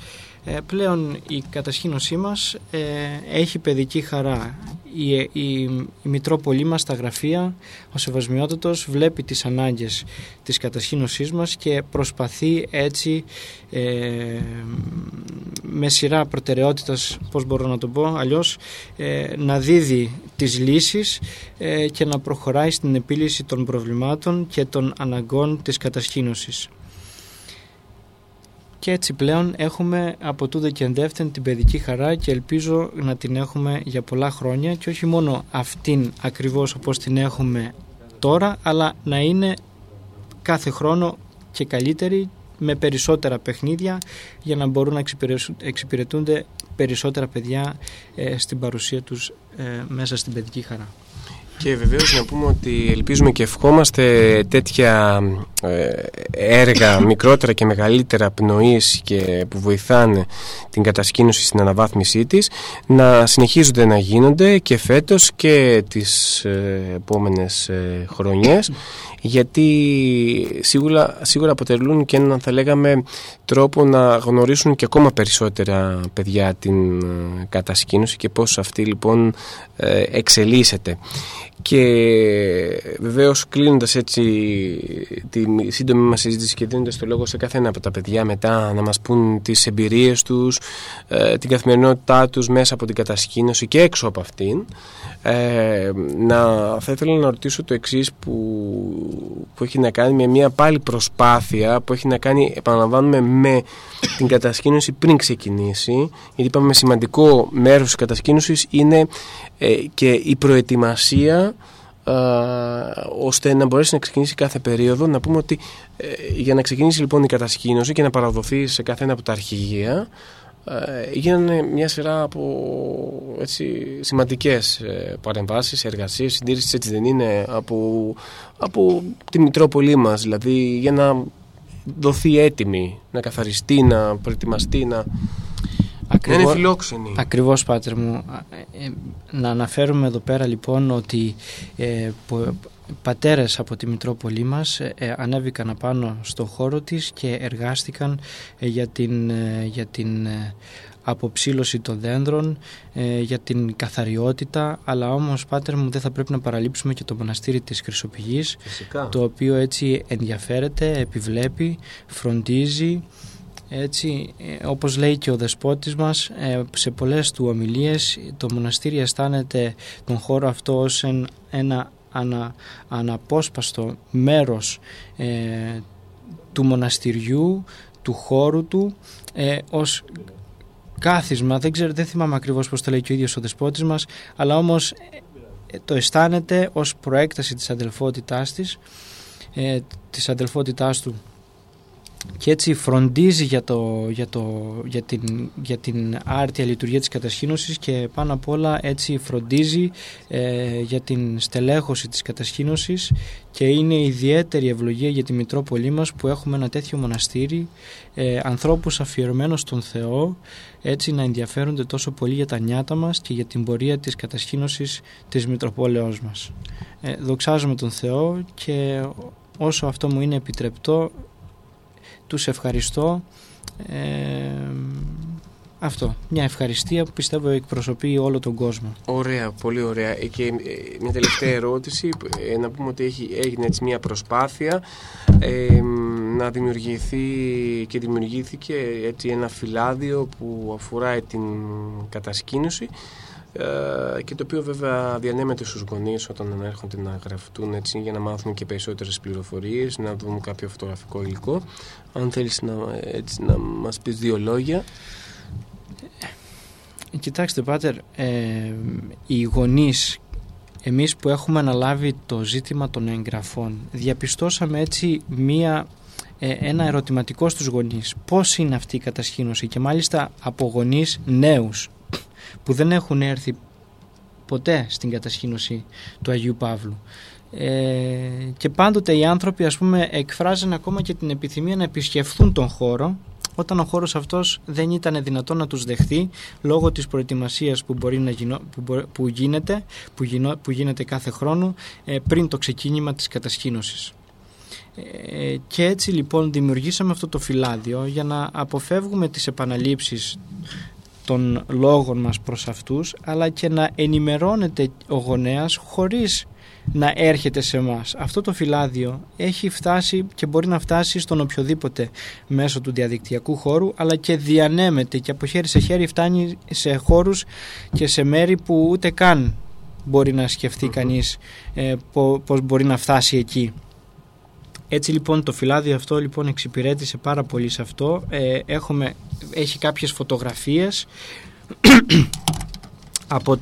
Πλέον η κατασκήνωσή μας έχει παιδική χαρά. Η Μητρόπολη μας, τα γραφεία, ο Σεβασμιότατος βλέπει τις ανάγκες της κατασκήνωσής μας και προσπαθεί έτσι με σειρά προτεραιότητας, πώς μπορώ να το πω αλλιώς, να δίδει τις λύσεις και να προχωράει στην επίλυση των προβλημάτων και των αναγκών της κατασκήνωσης. Και έτσι πλέον έχουμε από τούτο και εντεύθεν την παιδική χαρά και ελπίζω να την έχουμε για πολλά χρόνια και όχι μόνο αυτήν ακριβώς όπως την έχουμε τώρα, αλλά να είναι κάθε χρόνο και καλύτερη, με περισσότερα παιχνίδια, για να μπορούν να εξυπηρετούνται περισσότερα παιδιά στην παρουσία τους μέσα στην παιδική χαρά. Και βεβαίως να πούμε ότι ελπίζουμε και ευχόμαστε τέτοια έργα μικρότερα και μεγαλύτερα πνοής και που βοηθάνε την κατασκήνωση στην αναβάθμισή της να συνεχίζονται να γίνονται και φέτος και τις επόμενες χρονιές, γιατί σίγουρα αποτελούν και έναν, θα λέγαμε, τρόπο να γνωρίσουν και ακόμα περισσότερα παιδιά την κατασκήνωση και πώς αυτή λοιπόν εξελίσσεται. Και βεβαίως, κλείνοντας έτσι τη σύντομη μας συζήτηση και δίνοντας το λόγο σε καθένα από τα παιδιά μετά να μας πούν τις εμπειρίες τους, την καθημερινότητά τους μέσα από την κατασκήνωση και έξω από αυτήν, θα ήθελα να ρωτήσω το εξής που έχει να κάνει με μια πάλι προσπάθεια που έχει να κάνει, επαναλαμβάνουμε, με την κατασκήνωση πριν ξεκινήσει, γιατί είπαμε σημαντικό μέρος της κατασκήνωσης είναι και η προετοιμασία ώστε να μπορέσει να ξεκινήσει κάθε περίοδο. Να πούμε ότι για να ξεκινήσει λοιπόν η κατασκήνωση και να παραδοθεί σε καθένα από τα αρχηγεία γίνανε μια σειρά από σημαντικές παρεμβάσεις, εργασίες, συντήρησης, έτσι δεν είναι, από τη Μητρόπολη μας, δηλαδή για να δοθεί έτοιμη, να καθαριστεί, να προετοιμαστεί, να είναι φιλόξενη. Ακριβώς, Πάτερ μου. Να αναφέρουμε εδώ πέρα λοιπόν ότι πατέρες από τη Μητρόπολη μας ανέβηκαν απάνω στον χώρο της και εργάστηκαν για την αποψήλωση των δέντρων, για την καθαριότητα, αλλά όμως, Πάτερ μου, δεν θα πρέπει να παραλείψουμε και το μοναστήρι της Χρυσοπηγής, φυσικά, το οποίο έτσι ενδιαφέρεται, επιβλέπει, φροντίζει. Έτσι, όπως λέει και ο δεσπότης μας σε πολλές του ομιλίες, το μοναστήρι αισθάνεται τον χώρο αυτό ως ένα αναπόσπαστο μέρος του μοναστηριού, του χώρου του, ως κάθισμα. Δεν θυμάμαι ακριβώς πώς το λέει και ο ίδιος ο δεσπότης μας, αλλά όμως το αισθάνεται ως προέκταση της αδελφότητάς της, της αδελφότητάς του. Και έτσι φροντίζει για την άρτια λειτουργία της κατασκήνωσης και πάνω απ' όλα έτσι φροντίζει για την στελέχωση της κατασκήνωσης και είναι ιδιαίτερη ευλογία για τη Μητρόπολη μας που έχουμε ένα τέτοιο μοναστήρι, ανθρώπους αφιερωμένους στον Θεό, έτσι να ενδιαφέρονται τόσο πολύ για τα νιάτα μας και για την πορεία της κατασκήνωσης της Μητροπόλεως μας. Δοξάζουμε τον Θεό και όσο αυτό μου είναι επιτρεπτό, τους ευχαριστώ. Αυτό, μια ευχαριστία που πιστεύω εκπροσωπεί όλο τον κόσμο. Ωραία, πολύ ωραία. Και μια τελευταία ερώτηση, να πούμε ότι έγινε έτσι μια προσπάθεια να δημιουργηθεί και δημιουργήθηκε έτσι ένα φυλάδιο που αφορά την κατασκήνωση και το οποίο βέβαια διανέμεται στους γονείς όταν ανέρχονται να γραφτούν, έτσι, για να μάθουν και περισσότερες πληροφορίες, να δουν κάποιο φωτογραφικό υλικό. Αν θέλεις να μας πεις δύο λόγια. Κοιτάξτε, Πάτερ, οι γονείς, εμείς που έχουμε αναλάβει το ζήτημα των εγγραφών, διαπιστώσαμε έτσι ένα ερωτηματικό στους γονείς. Πώς είναι αυτή η κατασκήνωση, και μάλιστα από γονείς νέους που δεν έχουν έρθει ποτέ στην κατασκήνωση του Αγίου Παύλου. Και πάντοτε οι άνθρωποι, ας πούμε, εκφράζαν ακόμα και την επιθυμία να επισκεφθούν τον χώρο όταν ο χώρος αυτός δεν ήταν δυνατόν να τους δεχθεί λόγω της προετοιμασίας που γίνεται κάθε χρόνο πριν το ξεκίνημα της κατασκήνωσης. Και έτσι λοιπόν δημιουργήσαμε αυτό το φυλάδιο για να αποφεύγουμε τις επαναλήψεις των λόγων μας προς αυτούς, αλλά και να ενημερώνεται ο γονέας χωρίς να έρχεται σε εμάς. Αυτό το φυλάδιο έχει φτάσει και μπορεί να φτάσει στον οποιοδήποτε μέσο του διαδικτυακού χώρου, αλλά και διανέμεται και από χέρι σε χέρι φτάνει σε χώρους και σε μέρη που ούτε καν μπορεί να σκεφτεί κανείς πώς μπορεί να φτάσει εκεί. Έτσι λοιπόν το φυλάδιο αυτό λοιπόν εξυπηρέτησε πάρα πολύ σε αυτό. Έχει κάποιες φωτογραφίες από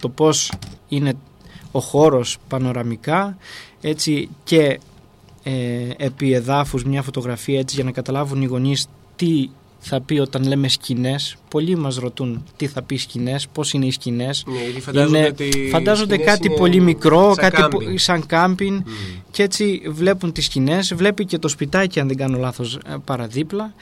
το πώς είναι ο χώρος πανοραμικά, έτσι, και επί εδάφους μια φωτογραφία, έτσι, για να καταλάβουν οι γονείς τι θα πει όταν λέμε σκηνές. Πολλοί μας ρωτούν τι θα πει σκηνές, πώς είναι οι σκηνές. Ναι, φαντάζονται κάτι πολύ μικρό, σαν κάτι κάμπιν. Σαν κάμπιν. Και έτσι βλέπουν τις σκηνές, βλέπει και το σπιτάκι, αν δεν κάνω λάθος, παραδίπλα,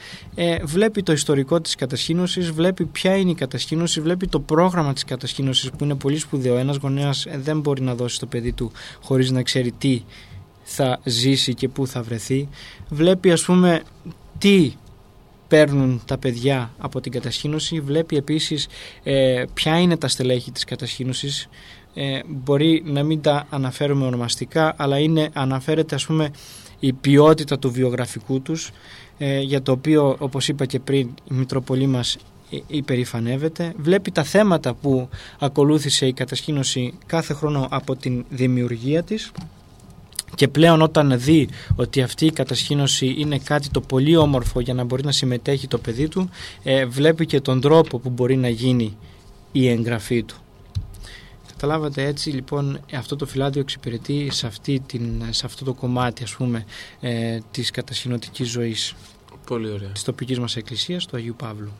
βλέπει το ιστορικό της κατασκήνωσης, βλέπει ποια είναι η κατασκήνωση, βλέπει το πρόγραμμα της κατασκήνωσης, που είναι πολύ σπουδαίο. Ένας γονέας δεν μπορεί να δώσει το παιδί του χωρίς να ξέρει τι θα ζήσει και πού θα βρεθεί. Βλέπει, ας πούμε, τι παίρνουν τα παιδιά από την κατασκήνωση, βλέπει επίσης ποια είναι τα στελέχη της κατασκήνωσης. Μπορεί να μην τα αναφέρουμε ονομαστικά, αλλά αναφέρεται, ας πούμε, η ποιότητα του βιογραφικού τους, για το οποίο, όπως είπα και πριν, η Μητρόπολη μας υπερηφανεύεται. Βλέπει τα θέματα που ακολούθησε η κατασκήνωση κάθε χρόνο από την δημιουργία της. Και πλέον όταν δει ότι αυτή η κατασκήνωση είναι κάτι το πολύ όμορφο για να μπορεί να συμμετέχει το παιδί του, βλέπει και τον τρόπο που μπορεί να γίνει η εγγραφή του. Καταλάβατε, έτσι λοιπόν αυτό το φυλάδιο εξυπηρετεί σε αυτό το κομμάτι, ας πούμε, της κατασκηνωτικής ζωής. Πολύ ωραία. Της τοπικής μας εκκλησίας, του Αγίου Παύλου.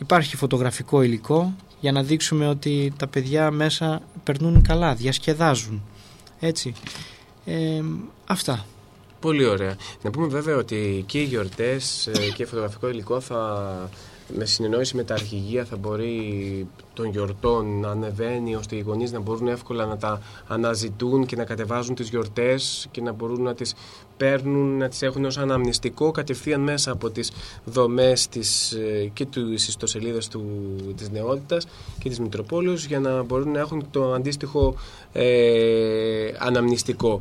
Υπάρχει φωτογραφικό υλικό για να δείξουμε ότι τα παιδιά μέσα περνούν καλά, διασκεδάζουν, έτσι. Αυτά. Πολύ ωραία. Να πούμε βέβαια ότι και οι γιορτές και φωτογραφικό υλικό με συνεννόηση με τα αρχηγεία θα μπορεί των γιορτών να ανεβαίνει, ώστε οι γονείς να μπορούν εύκολα να τα αναζητούν και να κατεβάζουν τις γιορτές και να μπορούν να τις παίρνουν, να τις έχουν ως αναμνηστικό κατευθείαν μέσα από τις δομές και της ιστοσελίδας της Νεότητας και της Μητροπόλεως, για να μπορούν να έχουν το αντίστοιχο αναμνηστικό.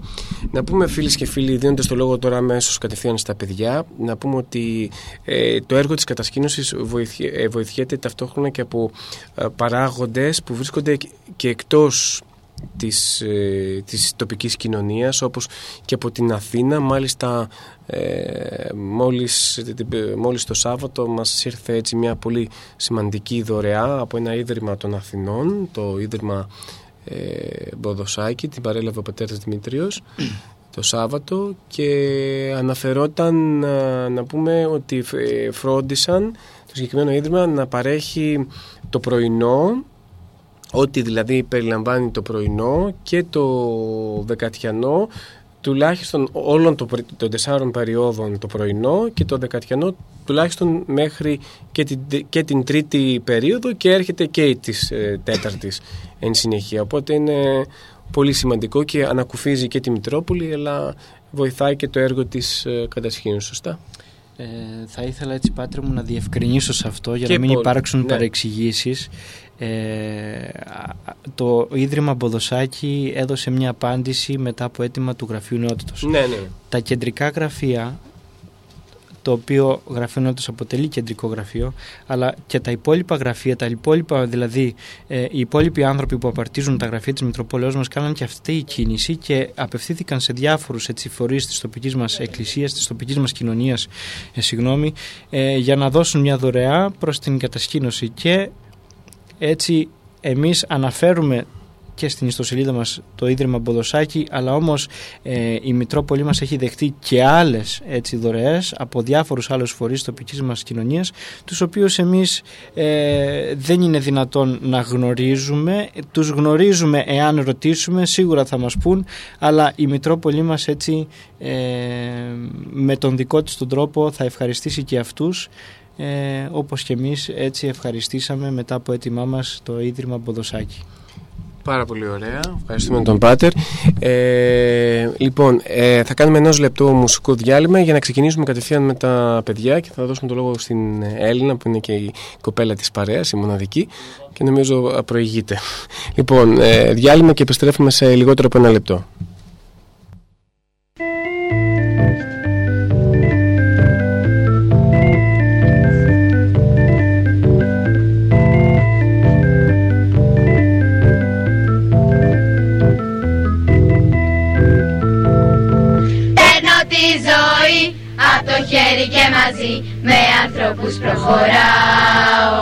Να πούμε, φίλες και φίλοι, δίνοντας το λόγο τώρα αμέσως κατευθείαν στα παιδιά, να πούμε ότι το έργο της κατασκήνωσης βοηθιέται ταυτόχρονα και από παράγοντες που βρίσκονται και εκτός της τοπικής κοινωνίας, όπως και από την Αθήνα. Μάλιστα μόλις το Σάββατο μας ήρθε έτσι μια πολύ σημαντική δωρεά από ένα ίδρυμα των Αθηνών, το Ίδρυμα Μποδοσάκη. Την παρέλαβε ο πατέρας Δημήτριος το Σάββατο και αναφερόταν, να πούμε, ότι φρόντισαν το συγκεκριμένο ίδρυμα να παρέχει το πρωινό, ό,τι δηλαδή περιλαμβάνει το πρωινό και το δεκατιανό, τουλάχιστον όλων των 4 περιόδων το πρωινό, και το δεκατιανό τουλάχιστον μέχρι και την 3η περίοδο, και έρχεται και της 4ης εν συνεχεία. Οπότε είναι πολύ σημαντικό και ανακουφίζει και τη Μητρόπολη, αλλά βοηθάει και το έργο της κατασκήνωσης, σωστά. Θα ήθελα, έτσι, Πάτρε μου, να διευκρινίσω σε αυτό για να μην υπάρξουν παρεξηγήσεις. Το Ίδρυμα Μποδοσάκη έδωσε μια απάντηση μετά από αίτημα του Γραφείου Νεότητος. Τα κεντρικά γραφεία, το οποίο Γραφείο Νεότητος αποτελεί κεντρικό γραφείο, αλλά και τα υπόλοιπα γραφεία, δηλαδή οι υπόλοιποι άνθρωποι που απαρτίζουν τα γραφεία της Μητροπολεως μας, κάναν και αυτή η κίνηση και απευθύνθηκαν σε διάφορους, έτσι, φορείς της τοπικής μας εκκλησίας, της τοπικής μας κοινωνίας, για να δώσουν μια δωρεά προς την κατασκήνωση. Και έτσι εμείς αναφέρουμε και στην ιστοσελίδα μας το Ίδρυμα Μποδοσάκη, αλλά όμως η Μητρόπολη μας έχει δεχτεί και άλλες, έτσι, δωρεές από διάφορους άλλους φορείς τοπικής μας κοινωνίας, τους οποίους εμείς δεν είναι δυνατόν να γνωρίζουμε. Τους γνωρίζουμε, εάν ρωτήσουμε σίγουρα θα μας πούν, αλλά η Μητρόπολη μας, έτσι, με τον δικό της τον τρόπο θα ευχαριστήσει και αυτούς, όπως και εμείς, έτσι, ευχαριστήσαμε μετά από αίτημά μας το Ίδρυμα Μποδοσάκη. Πάρα πολύ ωραία. Ευχαριστούμε τον Πάτερ. Λοιπόν, θα κάνουμε 1 λεπτό μουσικό διάλειμμα για να ξεκινήσουμε κατευθείαν με τα παιδιά και θα δώσουμε το λόγο στην Έλληνα που είναι και η κοπέλα της παρέας, η μοναδική, και νομίζω προηγείται. Λοιπόν, διάλειμμα και επιστρέφουμε σε λιγότερο από 1 λεπτό. Απ' το χέρι και μαζί με ανθρώπους προχωράω.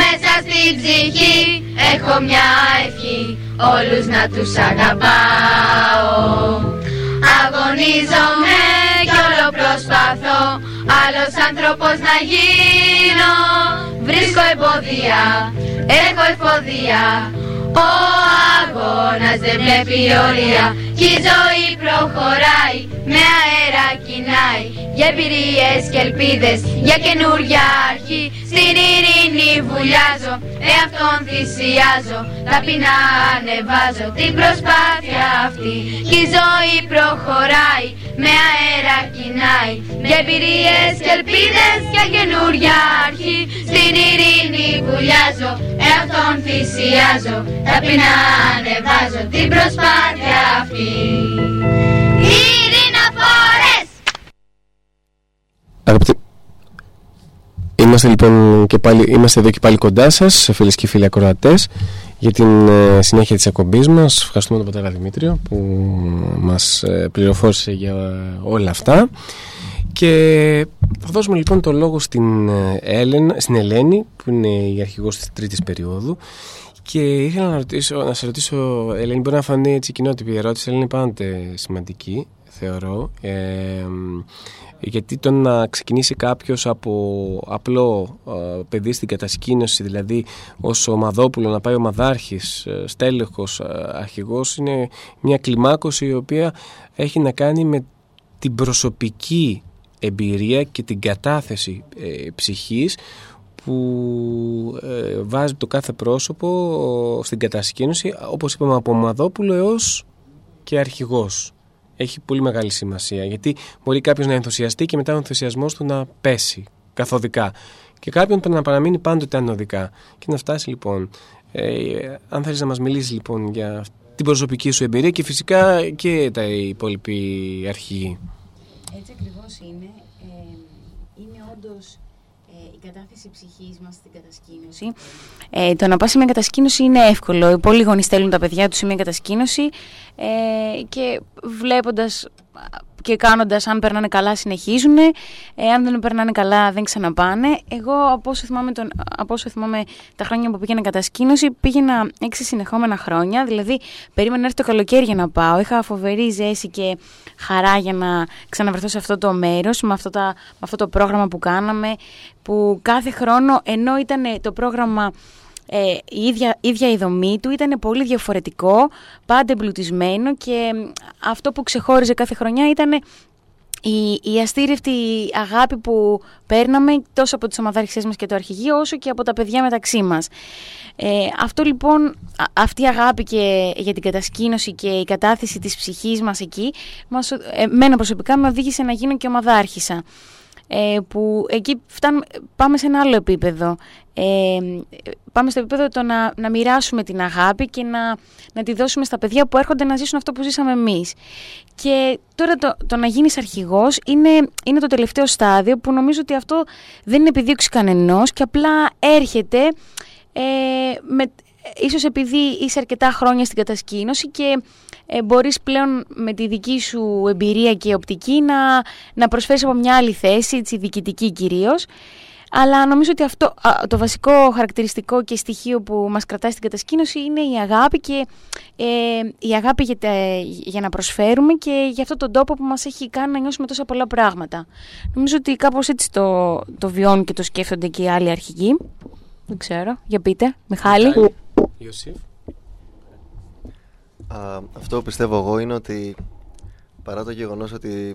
Μέσα στην ψυχή έχω μια ευχή, όλους να τους αγαπάω. Αγωνίζομαι κι όλο προσπαθώ, άλλος άνθρωπος να γίνω. Βρίσκω εμπόδια, έχω εφόδια, ο αγώνας δεν βλέπει όρια κι η ζωή προχωράει, με αέρα κινάει για εμπειρίες και ελπίδες, για καινούρια αρχή. Στην ειρήνη βουλιάζω, εαυτόν θυσιάζω, ταπεινά ανεβάζω την προσπάθεια αυτή κι η ζωή προχωράει, με αέρα κινάει για εμπειρίες και ελπίδες, για καινούρια αρχή. Στην ειρήνη βουλιάζω, εαυτόν θυσιάζω, ταπεινά ανεβάζω την προσπάθεια αυτή. Είμαστε λοιπόν και πάλι, είμαστε εδώ και πάλι κοντά σας, φίλες και φίλοι ακροατές, για την συνέχεια της εκπομπής μας. Ευχαριστούμε τον πατέρα Δημήτριο που μας πληροφόρησε για όλα αυτά. Και θα δώσουμε λοιπόν το λόγο στην Ελένη, που είναι η αρχηγός της τρίτης περίοδου. Και ήθελα να σε ρωτήσω, Ελένη, μπορεί να φανεί έτσι κοινότυπη η ερώτηση, αλλά είναι πάντα σημαντική, θεωρώ. Γιατί το να ξεκινήσει κάποιος από απλό παιδί στην κατασκήνωση, δηλαδή ως ομαδόπουλο, να πάει ομαδάρχης, στέλεχος, αρχηγός, είναι μια κλιμάκωση η οποία έχει να κάνει με την προσωπική εμπειρία και την κατάθεση ψυχής που βάζει το κάθε πρόσωπο στην κατασκήνωση, όπως είπαμε, από ομαδόπουλο έως και αρχηγός. Έχει πολύ μεγάλη σημασία, γιατί μπορεί κάποιος να ενθουσιαστεί και μετά ο ενθουσιασμός του να πέσει καθοδικά, και κάποιον πρέπει να παραμείνει πάντοτε ανωδικά και να φτάσει. Λοιπόν, αν θέλεις να μας μιλήσεις λοιπόν για την προσωπική σου εμπειρία και φυσικά και τα υπόλοιποι αρχηγοί. Έτσι ακριβώς είναι. Είναι όντως η κατάθεση ψυχής μας στην κατασκήνωση. Το να πας σε μια κατασκήνωση είναι εύκολο. Οι πολλοί γονείς στέλνουν τα παιδιά τους σε μια κατασκήνωση και βλέποντας και κάνοντας, αν περνάνε καλά συνεχίζουν, αν δεν περνάνε καλά δεν ξαναπάνε. Εγώ από όσο θυμάμαι τα χρόνια που πήγαινα κατασκήνωση, πήγαινα 6 συνεχόμενα χρόνια, δηλαδή περίμενα να έρθει το καλοκαίρι για να πάω. Είχα φοβερή ζέση και χαρά για να ξαναβρεθώ σε αυτό το μέρος, με αυτό το πρόγραμμα που κάναμε, που κάθε χρόνο, ενώ ήταν το πρόγραμμα η ίδια η δομή του, ήταν πολύ διαφορετικό, πάντα εμπλουτισμένο, και αυτό που ξεχώριζε κάθε χρονιά ήταν η αστήρευτη αγάπη που παίρναμε τόσο από τις ομαδάρχες μας και το αρχηγείο, όσο και από τα παιδιά μεταξύ μας. Αυτό λοιπόν, αυτή η αγάπη και για την κατασκήνωση και η κατάθεση της ψυχής μας εκεί, εμένα προσωπικά με οδήγησε να γίνω και ομαδάρχησα. Που εκεί πάμε σε ένα άλλο επίπεδο. Πάμε στο επίπεδο το να μοιράσουμε την αγάπη και να τη δώσουμε στα παιδιά που έρχονται να ζήσουν αυτό που ζήσαμε εμείς. Και τώρα το να γίνεις αρχηγός είναι το τελευταίο στάδιο, που νομίζω ότι αυτό δεν είναι επιδίωξη κανενός και απλά έρχεται, ίσως επειδή είσαι αρκετά χρόνια στην κατασκήνωση και μπορείς πλέον με τη δική σου εμπειρία και οπτική να προσφέρεις από μια άλλη θέση, τη διοικητική κυρίως. Αλλά νομίζω ότι αυτό το βασικό χαρακτηριστικό και στοιχείο που μας κρατάει στην κατασκήνωση είναι η αγάπη, και η αγάπη για να προσφέρουμε και για αυτόν τον τόπο που μας έχει κάνει να νιώσουμε τόσα πολλά πράγματα. Νομίζω ότι κάπως έτσι το βιώνουν και το σκέφτονται και οι άλλοι αρχηγοί. Δεν ξέρω, για πείτε, Μιχάλη. Ιωσήφ. Αυτό που πιστεύω εγώ είναι ότι, παρά το γεγονός ότι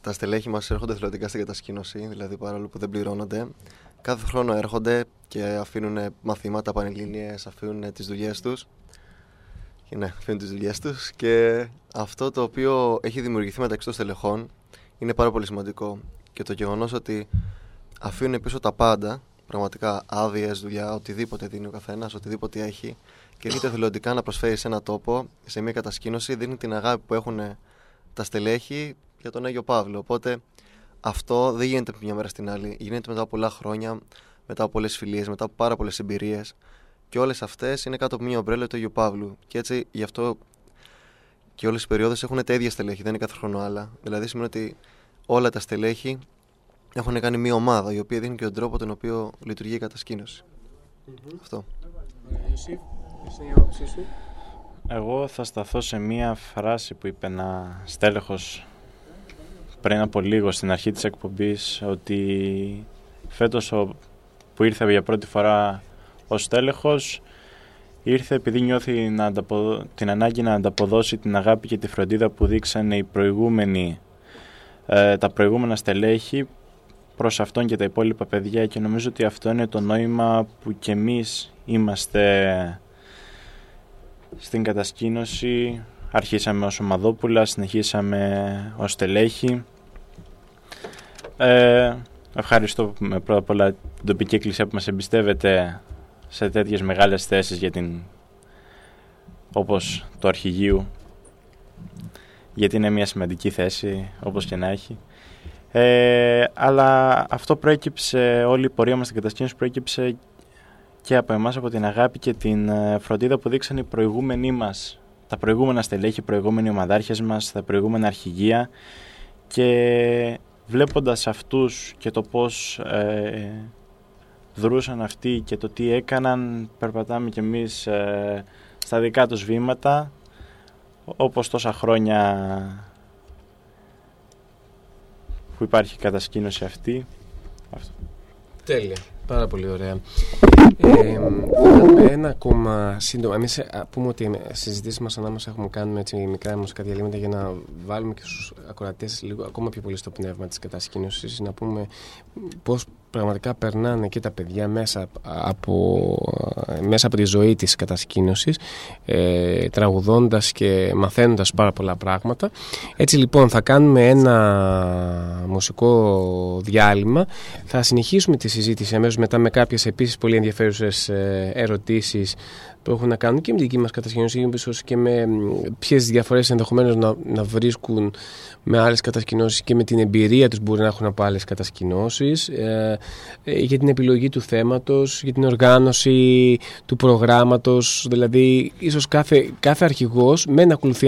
τα στελέχη μας έρχονται θελοντικά στην κατασκήνωση, δηλαδή παρόλο που δεν πληρώνονται, κάθε χρόνο έρχονται και αφήνουν μαθήματα, πανελλήνιες, αφήνουν τις δουλειές τους. Και ναι, αφήνουν τις δουλειές τους. Και αυτό το οποίο έχει δημιουργηθεί μεταξύ των στελεχών είναι πάρα πολύ σημαντικό. Και το γεγονός ότι αφήνουν πίσω τα πάντα, πραγματικά άδειες, δουλειά, οτιδήποτε δίνει ο καθένας, οτιδήποτε έχει, και έρχεται εθελοντικά να προσφέρει σε ένα τόπο, σε μια κατασκήνωση, δίνει την αγάπη που έχουν τα στελέχη για τον Άγιο Παύλο. Οπότε αυτό δεν γίνεται από μια μέρα στην άλλη. Γίνεται μετά από πολλά χρόνια, μετά από πολλές φιλίες, μετά από πάρα πολλές εμπειρίες. Και όλες αυτές είναι κάτω από μια ομπρέλα του Αγίου Παύλου. Και έτσι γι' αυτό και όλες οι περιόδες έχουν τα ίδια στελέχη, δεν είναι κάθε χρόνο άλλα. Δηλαδή σημαίνει ότι όλα τα στελέχη έχουν κάνει μια ομάδα, η οποία δίνει και τον τρόπο τον οποίο λειτουργεί η κατασκήνωση. Αυτό. Εγώ θα σταθώ σε μία φράση που είπε ένα στέλεχος πριν από λίγο στην αρχή της εκπομπής, ότι φέτος που ήρθε για πρώτη φορά ως στέλεχος ήρθε επειδή νιώθει την ανάγκη να ανταποδώσει την αγάπη και τη φροντίδα που δείξανε οι προηγούμενοι, τα προηγούμενα στελέχη προς αυτόν και τα υπόλοιπα παιδιά, και νομίζω ότι αυτό είναι το νόημα που κι εμείς είμαστε στην κατασκήνωση. Αρχίσαμε ως ομαδόπουλα, συνεχίσαμε ως στελέχη. Ευχαριστώ πρώτα απ' όλα την τοπική εκκλησία που μας εμπιστεύεται σε τέτοιες μεγάλες θέσεις για την, όπως το αρχηγείου, γιατί είναι μια σημαντική θέση όπως και να έχει. Αλλά αυτό προέκυψε, όλη η πορεία μας στην κατασκήνωση προέκυψε και από εμάς, από την αγάπη και την φροντίδα που δείξαν οι προηγούμενοι μας, τα προηγούμενα στελέχη, οι προηγούμενοι ομαδάρχες μας, τα προηγούμενα αρχηγεία, και βλέποντας αυτούς και το πώς δρούσαν αυτοί και το τι έκαναν, περπατάμε κι εμείς στα δικά τους βήματα, όπως τόσα χρόνια που υπάρχει η κατασκήνωση αυτή. Αυτό. Τέλεια. Πάρα πολύ ωραία. Είχαμε ένα ακόμα σύντομα. Εμείς πούμε ότι συζητήσεις μας ανάμεσα έχουμε κάνει έτσι μικρά μουσικά διαλύματα για να βάλουμε και στους ακροατές λίγο ακόμα πιο πολύ στο πνεύμα της κατασκήνωσης, να πούμε πώς πραγματικά περνάνε και τα παιδιά μέσα από τη ζωή της κατασκήνωσης, τραγουδώντας και μαθαίνοντας πάρα πολλά πράγματα. Έτσι λοιπόν θα κάνουμε ένα μουσικό διάλειμμα. Θα συνεχίσουμε τη συζήτηση αμέσως μετά με κάποιες επίσης πολύ ενδιαφέρουσες ερωτήσεις που έχουν να κάνουν και με την δική μας κατασκήνωση, και με ποιες διαφορές ενδεχομένως να βρίσκουν με άλλες κατασκηνώσεις και με την εμπειρία τους μπορεί να έχουν από άλλες κατασκηνώσεις, για την επιλογή του θέματος, για την οργάνωση του προγράμματος. Δηλαδή ίσως κάθε αρχηγός μεν ακολουθεί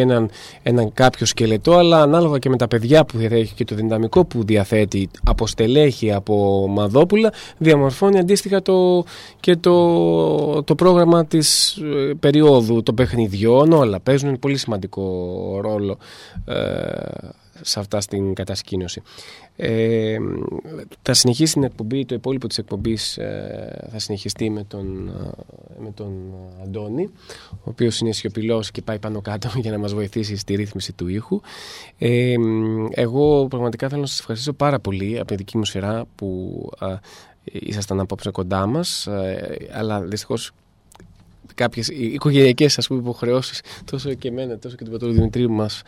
έναν κάποιο σκελετό, αλλά ανάλογα και με τα παιδιά που διαθέτει και το δυναμικό που διαθέτει από στελέχη, από ομαδόπουλα, διαμορφώνει αντίστοιχα το πρόγραμμα της περίοδου των παιχνιδιών. Όλα παίζουν πολύ σημαντικό ρόλο σε αυτά στην κατασκήνωση. Θα συνεχίσει την εκπομπή, το υπόλοιπο της εκπομπής θα συνεχιστεί με τον Αντώνη, ο οποίος είναι σιωπηλός και πάει πάνω κάτω για να μας βοηθήσει στη ρύθμιση του ήχου. Εγώ πραγματικά θέλω να σας ευχαριστήσω πάρα πολύ από τη δική μου σειρά που ήσασταν απόψε κοντά μας, αλλά δυστυχώς κάποιες οικογενειακές υποχρεώσεις, τόσο και εμένα, τόσο και την πατέρα του Δημητρίου, μας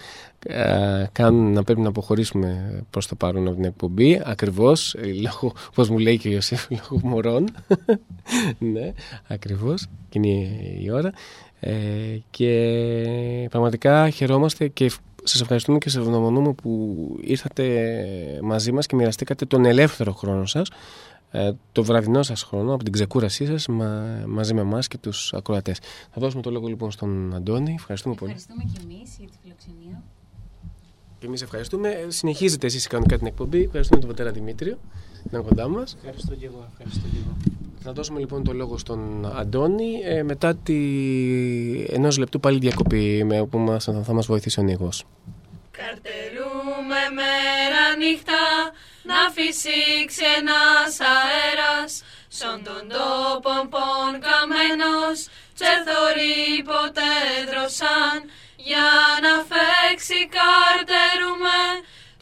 κάνουν να πρέπει να αποχωρήσουμε προς το παρόν από την εκπομπή. Ακριβώς, λόγω, όπως μου λέει και ο Ιωσήφ, λόγω μωρών. Ναι, ακριβώς, και είναι η ώρα. Και πραγματικά χαιρόμαστε και σας ευχαριστούμε και σας ευγνωμονούμε που ήρθατε μαζί μας και μοιραστήκατε τον ελεύθερο χρόνο σας, το βραδινό σας χρόνο, από την ξεκούρασή σας, μαζί με εμάς και τους ακροατές. Θα δώσουμε το λόγο λοιπόν στον Αντώνη. Ευχαριστούμε πολύ. Ευχαριστούμε και εμείς για τη φιλοξενία. Και εμείς ευχαριστούμε. Συνεχίζετε εσείς κανονικά την εκπομπή. Ευχαριστούμε τον πατέρα Δημήτριο, να είναι κοντά μας. Ευχαριστώ και εγώ. Θα δώσουμε λοιπόν το λόγο στον Αντώνη, μετά τη 1 λεπτού πάλι διακοπή, όπου θα μας βοηθήσει ο Νίκος. Καρτερούμε μέρα νύχτα να φυσήξει ένας αέρας, σον τον τόπον πον καμένος, τσερθωρή ποτέ δροσάν, για να φέξει καρτερούμε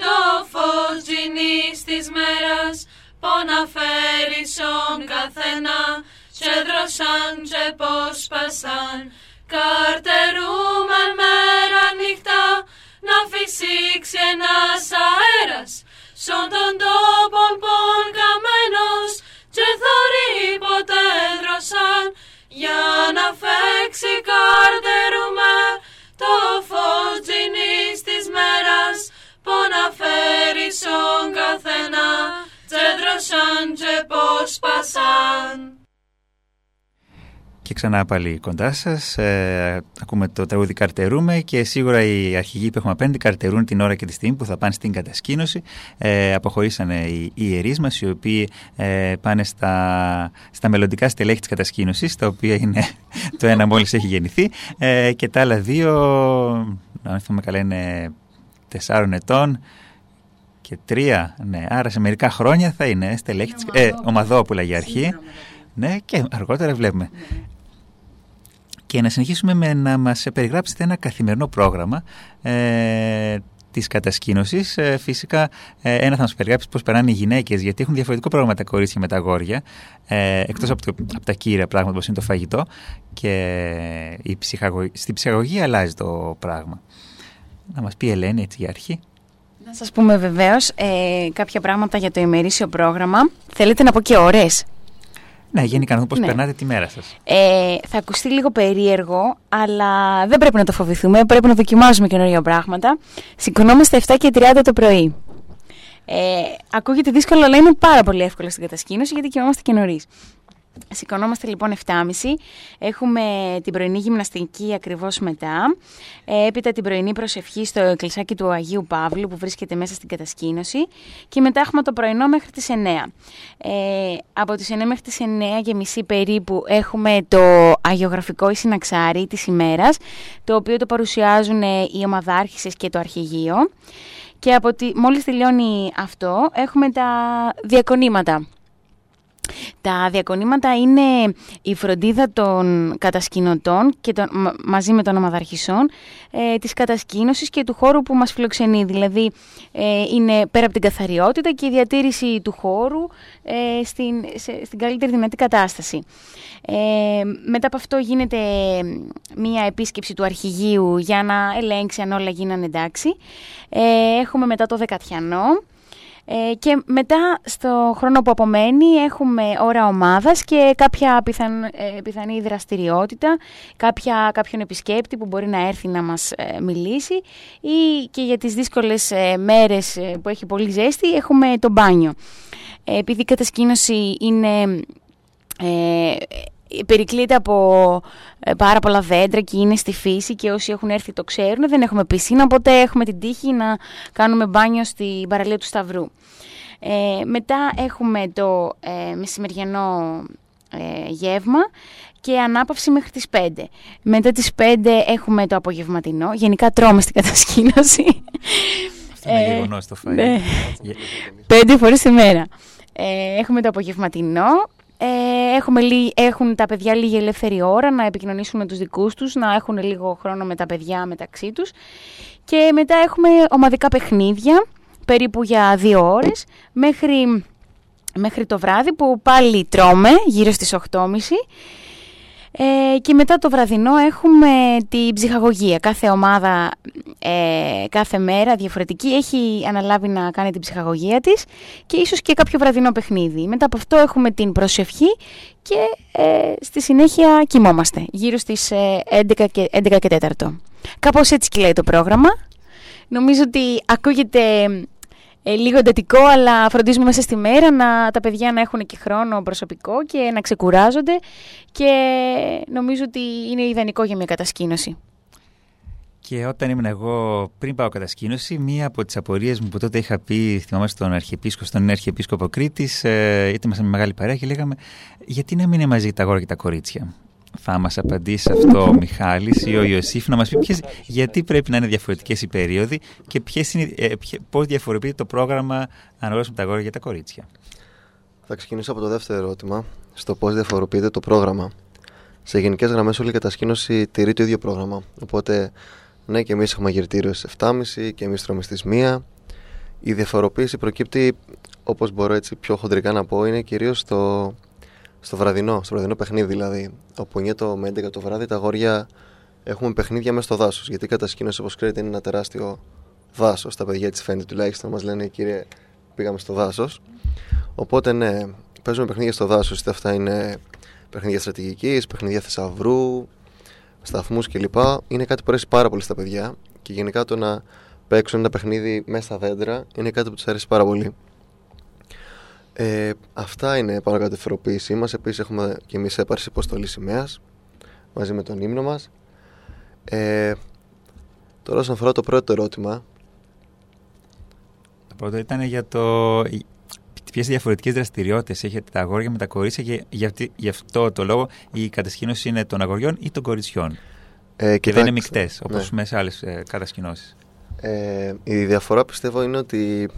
το φως γινής της μέρας, πον να φέρει σον παθενά, και δροσάν και πόσπασαν. Καρτερούμε μέρα νύχτα, να φυσήξει ένας αέρας, σον τον τόπο πον καμένος, και θωρεί ποτέ δροσάν. Για να φέξει καρτερούμε, το φως τζινής της μέρας, πόνα φέρει σον καθένα, τσέδρωσαν και πόσπασαν. Και ξανά πάλι κοντά σας, ακούμε το τραγούδι «Καρτερούμε» και σίγουρα οι αρχηγοί που έχουμε απέναντι καρτερούν την ώρα και τη στιγμή που θα πάνε στην κατασκήνωση. Αποχωρήσανε οι ιερείς μας, οι οποίοι πάνε στα μελλοντικά στελέχη της κατασκήνωσης, τα οποία είναι το ένα μόλις έχει γεννηθεί, και τα άλλα δύο, αν θυμάμαι καλά, είναι 4 ετών. Και 3, ναι. Άρα σε μερικά χρόνια θα είναι στελέχη της Ομαδόπουλα για αρχή. Ναι, και αργότερα βλέπουμε. Ναι. Και να συνεχίσουμε με να μας περιγράψετε ένα καθημερινό πρόγραμμα της κατασκήνωσης. Φυσικά, ένα θα μας περιγράψει πώς περνάνε οι γυναίκες, γιατί έχουν διαφορετικό πρόγραμμα τα κορίτσια με τα αγόρια, εκτός από τα κύρια πράγματα όπως είναι το φαγητό, και στην ψυχαγωγία αλλάζει το πράγμα. Να μας πει η Ελένη, έτσι για αρχή. Να σας πούμε βεβαίως κάποια πράγματα για το ημερήσιο πρόγραμμα. Θέλετε να πω και ώρες? Ναι, γενικά, πώς περνάτε τη μέρα σας. Θα ακουστεί λίγο περίεργο, αλλά δεν πρέπει να το φοβηθούμε. Πρέπει να δοκιμάζουμε καινούργια πράγματα. Σηκωνόμαστε 7:30 το πρωί. Ακούγεται δύσκολο, αλλά είναι πάρα πολύ εύκολο στην κατασκήνωση, γιατί κοιμόμαστε και νωρίς. Σηκωνόμαστε λοιπόν 7:30, έχουμε την πρωινή γυμναστική ακριβώς μετά, έπειτα την πρωινή προσευχή στο εκκλησάκι του Αγίου Παύλου που βρίσκεται μέσα στην κατασκήνωση, και μετά έχουμε το πρωινό μέχρι τις 9. Από τις 9 μέχρι τις 9:30 περίπου έχουμε το αγιογραφικό ή συναξάρι της ημέρας, το οποίο το παρουσιάζουν οι ομαδάρχησες και το αρχηγείο, και μόλις τελειώνει αυτό έχουμε τα διακονήματα. Τα διακονήματα είναι η φροντίδα των κατασκηνωτών και μαζί με των ομαδαρχισών της κατασκήνωσης και του χώρου που μας φιλοξενεί. Δηλαδή είναι πέρα από την καθαριότητα και η διατήρηση του χώρου στην καλύτερη δυνατή κατάσταση. Μετά από αυτό γίνεται μία επίσκεψη του αρχηγείου για να ελέγξει αν όλα γίνανε εντάξει. Έχουμε μετά το δεκατιανό. Και μετά στο χρόνο που απομένει έχουμε ώρα ομάδας και κάποια πιθανή δραστηριότητα, κάποιον επισκέπτη που μπορεί να έρθει να μας μιλήσει, ή και για τις δύσκολες μέρες που έχει πολύ ζέστη έχουμε το μπάνιο. Επειδή η κατασκήνωση είναι... περικλείται από πάρα πολλά δέντρα και είναι στη φύση, και όσοι έχουν έρθει το ξέρουν, δεν έχουμε πισίνα, ποτέ έχουμε την τύχη να κάνουμε μπάνιο στην παραλία του Σταυρού. Μετά έχουμε το μεσημεριανό γεύμα και ανάπαυση μέχρι τις 5. Μετά τις 5 έχουμε το απογευματινό. Γενικά τρώμε στην κατασκήνωση. Αυτό είναι γεγονός το φαΐ. Ναι. 5 φορές τη μέρα. Έχουμε το απογευματινό. Έχουν τα παιδιά λίγη ελεύθερη ώρα να επικοινωνήσουν με τους δικούς τους, να έχουν λίγο χρόνο με τα παιδιά μεταξύ τους, και μετά έχουμε ομαδικά παιχνίδια περίπου για 2 ώρες μέχρι το βράδυ, που πάλι τρώμε γύρω στις 8:30, και μετά το βραδινό έχουμε την ψυχαγωγία. Κάθε ομάδα κάθε μέρα διαφορετική έχει αναλάβει να κάνει την ψυχαγωγία της, και ίσως και κάποιο βραδινό παιχνίδι. Μετά από αυτό έχουμε την προσευχή και στη συνέχεια κοιμόμαστε γύρω στις 11 και 4. Κάπως έτσι κυλάει το πρόγραμμα. Νομίζω ότι ακούγεται λίγο εντατικό, αλλά φροντίζουμε μέσα στη μέρα τα παιδιά να έχουν και χρόνο προσωπικό και να ξεκουράζονται, και νομίζω ότι είναι ιδανικό για μια κατασκήνωση. Και όταν ήμουν εγώ, πριν πάω κατασκήνωση, μία από τις απορίες μου που τότε είχα πει, θυμάμαι, στον Αρχιεπίσκοπο Κρήτης, ήταν μέσα με μεγάλη παρέα και λέγαμε, γιατί να μην είναι μαζί τα αγόρια και τα κορίτσια. Θα μας απαντήσει αυτό ο Μιχάλης ή ο Ιωσήφ, να μας πει γιατί πρέπει να είναι διαφορετικές οι περίοδοι και πώς διαφοροποιείται το πρόγραμμα ανάλογα με τα αγόρια για τα κορίτσια. Θα ξεκινήσω από το δεύτερο ερώτημα, στο πώς διαφοροποιείται το πρόγραμμα. Σε γενικές γραμμές, όλη η κατασκήνωση τηρεί το ίδιο πρόγραμμα. Οπότε, ναι, και εμείς έχουμε γυρτήριο στις 7:30 και εμείς τρώμε στις 1. Η διαφοροποίηση προκύπτει, όπως μπορώ έτσι πιο χοντρικά να πω, είναι κυρίως στο στο βραδινό παιχνίδι δηλαδή, από 9 με 11 το βράδυ, τα αγόρια έχουμε παιχνίδια μέσα στο δάσος. Γιατί η κατασκήνωση, όπως ξέρετε, είναι ένα τεράστιο δάσος. Τα παιδιά της φαίνεται τουλάχιστον, μας λένε κύριε, πήγαμε στο δάσος. Οπότε ναι, παίζουμε παιχνίδια στο δάσος. Είτε αυτά είναι παιχνίδια στρατηγικής, παιχνίδια θησαυρού, σταθμούς κλπ. Είναι κάτι που αρέσει πάρα πολύ στα παιδιά και γενικά το να παίξουν ένα παιχνίδι μέσα στα δέντρα είναι κάτι που τους αρέσει πάρα πολύ. Αυτά είναι πάνω κάτω η ευθεροποίησή μας. Επίσης έχουμε και εμείς έπαρση υποστολή σημαίας μαζί με τον ύμνο μας. Τώρα όσον αφορά το πρώτο ερώτημα. Το πρώτο ήταν για το ποιες διαφορετικές δραστηριότητες έχετε τα αγόρια με τα κορίτσια και γι' αυτό το λόγο η κατασκήνωση είναι των αγοριών ή των κοριτσιών. Και δεν είναι μεικτές όπως ναι. Μέσα άλλες κατασκηνώσεις. Η διαφορά πιστεύω είναι ότι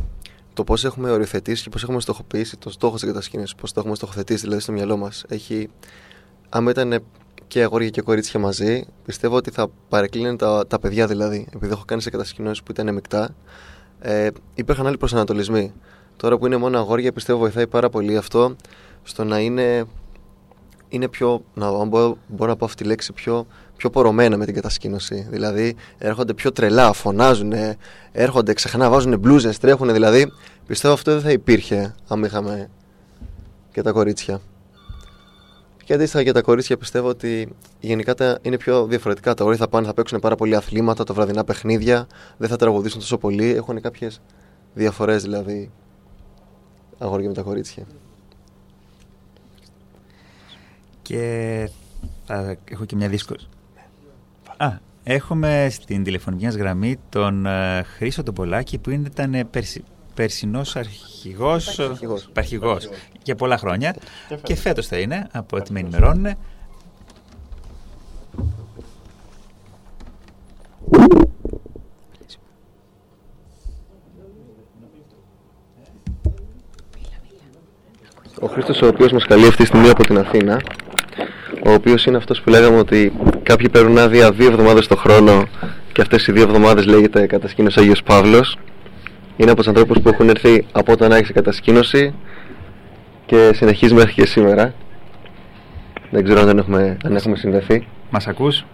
το πώς έχουμε οριοθετήσει και πώς έχουμε στοχοποιήσει το στόχο της κατασκήνωσης, πώς το έχουμε στοχοθετήσει δηλαδή στο μυαλό μας. Αν ήταν και αγόρια και κορίτσια μαζί, πιστεύω ότι θα παρεκκλίνουν τα παιδιά δηλαδή. Επειδή έχω κάνει σε κατασκηνώσεις που ήταν μεικτά, υπήρχαν άλλοι προσανατολισμοί. Τώρα που είναι μόνο αγόρια, πιστεύω βοηθάει πάρα πολύ αυτό στο να είναι πιο, μπορώ να πω αυτή τη λέξη, πιο πορωμένα με την κατασκήνωση. Δηλαδή έρχονται πιο τρελά, φωνάζουν, έρχονται ξεχνά, βάζουν μπλούζες, τρέχουν. Δηλαδή πιστεύω αυτό δεν θα υπήρχε αν είχαμε και τα κορίτσια. Και αντίστοιχα για τα κορίτσια πιστεύω ότι γενικά είναι πιο διαφορετικά. Τα αγόρια θα παίξουν πάρα πολύ αθλήματα, τα βραδινά παιχνίδια, δεν θα τραγουδήσουν τόσο πολύ. Έχουν κάποιες διαφορές δηλαδή αγόρια με τα κορίτσια. Και έχω και μια δύσκολη. Έχουμε στην τηλεφωνική μας γραμμή τον Χρήστο τον Πολάκη που ήταν περσινός αρχηγός για πολλά χρόνια και φέτος θα είναι, από ό,τι με ενημερώνουν. Ο Χρήστος ο οποίος μας καλεί αυτή τη στιγμή από την Αθήνα, ο οποίος είναι αυτός που λέγαμε ότι κάποιοι παίρνουν άδεια 2 εβδομάδες το χρόνο και αυτές οι 2 εβδομάδες λέγεται κατασκήνωση Άγιος Παύλος. Είναι από τους ανθρώπους που έχουν έρθει από όταν άρχισε η κατασκήνωση και συνεχίζει μέχρι και σήμερα. Δεν ξέρω αν έχουμε συνδεθεί. Μας ακούς?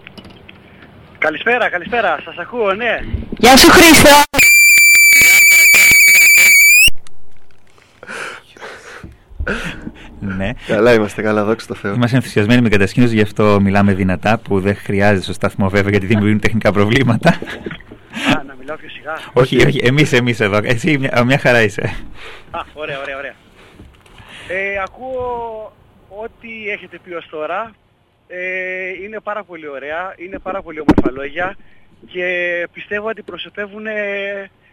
Καλησπέρα, σας ακούω, ναι. Γεια σου Χρήστο! Ναι. Καλά είμαστε, καλά, δόξα τω Θεώ. Είμαστε ενθουσιασμένοι με την κατασκήνωση, γι' αυτό μιλάμε δυνατά, που δεν χρειάζεται στο σταθμό βέβαια γιατί δημιουργούν τεχνικά προβλήματα. Να μιλάω πιο σιγά. Όχι, εμείς εδώ. Εσύ μια χαρά είσαι. Ωραία. Ακούω ό,τι έχετε πει ως τώρα. Είναι πάρα πολύ ωραία, είναι πάρα πολύ όμορφα λόγια και πιστεύω ότι προσωπεύουν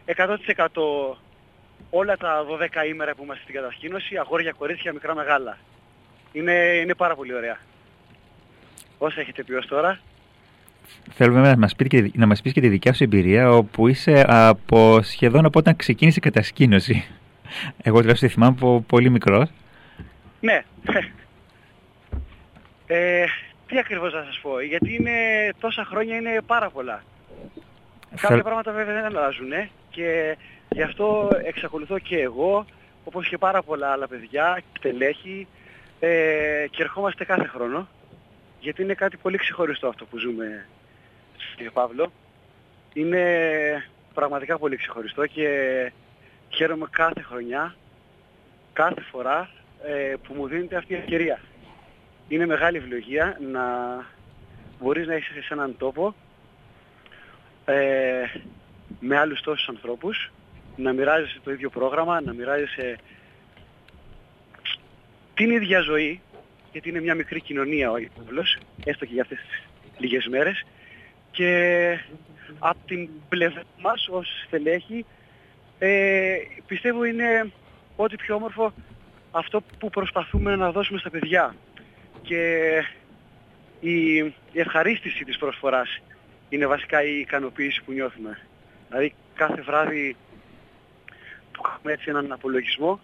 100% όλα τα 12 ημέρα που είμαστε στην κατασκήνωση, αγόρια, κορίτσια, μικρά, μεγάλα. Είναι πάρα πολύ ωραία. Όσα έχετε πει ως τώρα. Θέλουμε να μας πείτε και τη δικιά σου εμπειρία, όπου είσαι από σχεδόν από όταν ξεκίνησε η κατασκήνωση. Εγώ τουλάχιστον θυμάμαι από πολύ μικρός. Ναι. Τι ακριβώς να σας πω, γιατί είναι τόσα χρόνια, είναι πάρα πολλά. Κάποια πράγματα βέβαια δεν αλλάζουν, και γι' αυτό εξακολουθώ και εγώ, όπως και πάρα πολλά άλλα παιδιά, τελέχη, και ερχόμαστε κάθε χρόνο, γιατί είναι κάτι πολύ ξεχωριστό αυτό που ζούμε στο Παύλο. Είναι πραγματικά πολύ ξεχωριστό και χαίρομαι κάθε χρονιά, κάθε φορά που μου δίνεται αυτή η ευκαιρία. Είναι μεγάλη ευλογία να μπορείς να είσαι σε έναν τόπο με άλλους τόσους ανθρώπους, να μοιράζεσαι το ίδιο πρόγραμμα, να μοιράζεσαι την ίδια ζωή, γιατί είναι μια μικρή κοινωνία ο Παύλος, έστω και για αυτές τις λίγες μέρες, και από την πλευρά μας ως στελέχη πιστεύω είναι ό,τι πιο όμορφο αυτό που προσπαθούμε να δώσουμε στα παιδιά, και η ευχαρίστηση της προσφοράς είναι βασικά η ικανοποίηση που νιώθουμε. Δηλαδή κάθε βράδυ που έχουμε έτσι έναν απολογισμό,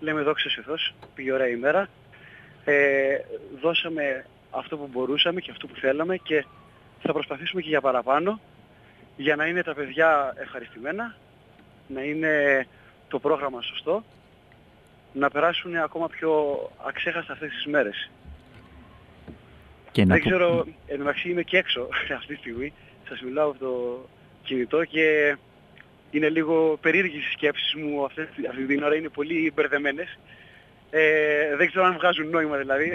λέμε δόξα σε Θεός, πήγε ωραία ημέρα, δώσαμε αυτό που μπορούσαμε και αυτό που θέλαμε και θα προσπαθήσουμε και για παραπάνω, για να είναι τα παιδιά ευχαριστημένα, να είναι το πρόγραμμα σωστό να περάσουν ακόμα πιο αξέχαστα αυτές τις μέρες. Και δεν ξέρω, εν μεταξύ είμαι και έξω αυτή τη στιγμή, σας μιλάω από το κινητό και είναι λίγο περίεργες οι σκέψεις μου αυτή την ώρα, είναι πολύ μπερδεμένες. Δεν ξέρω αν βγάζουν νόημα δηλαδή.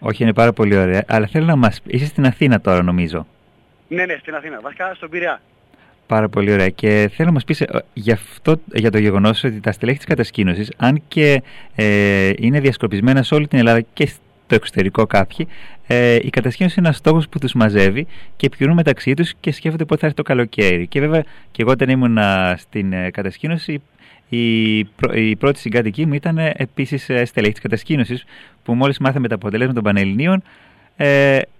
Όχι, είναι πάρα πολύ ωραία. Αλλά θέλω να μας... Είσαι στην Αθήνα τώρα νομίζω. Ναι, στην Αθήνα. Βασικά στον Πειραιά. Πάρα πολύ ωραία. Και θέλω να μας πεις για το γεγονός ότι τα στελέχη της κατασκήνωσης, αν και είναι διασκορπισμένα σε όλη την Ελλάδα και στο εξωτερικό κάποιοι, η κατασκήνωση είναι ένας στόχος που τους μαζεύει και επικοινωνούν μεταξύ τους και σκέφτονται πότε θα έρθει το καλοκαίρι. Και βέβαια και εγώ όταν ήμουν στην κατασκήνωση, η πρώτη συγκατοική μου ήταν επίσης στελέχη της κατασκήνωσης, που μόλις μάθαμε τα αποτελέσματα των Πανελληνίων,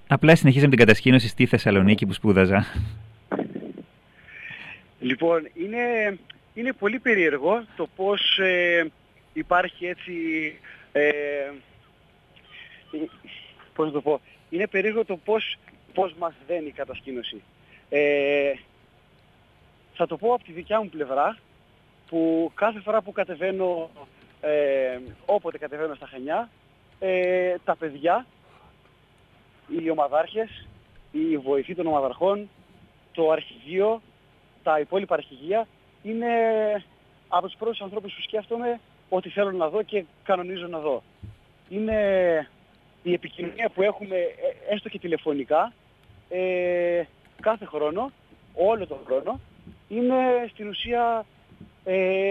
απλά συνεχίζαμε την κατασκήνωση στη Θεσσαλονίκη που σπούδαζα. Λοιπόν, είναι πολύ περίεργο το πώς υπάρχει έτσι, πώς να το πω, είναι περίεργο το πώς μας δένει η κατασκήνωση. Θα το πω από τη δικιά μου πλευρά, που κάθε φορά που κατεβαίνω, όποτε κατεβαίνω στα Χανιά, τα παιδιά, οι ομαδάρχες, οι βοηθοί των ομαδαρχών, το αρχηγείο, τα υπόλοιπα αρχηγεία, είναι από τους πρώτους ανθρώπους που σκέφτομαι ότι θέλω να δω και κανονίζω να δω. Είναι η επικοινωνία που έχουμε, έστω και τηλεφωνικά, κάθε χρόνο, όλο τον χρόνο, είναι στην ουσία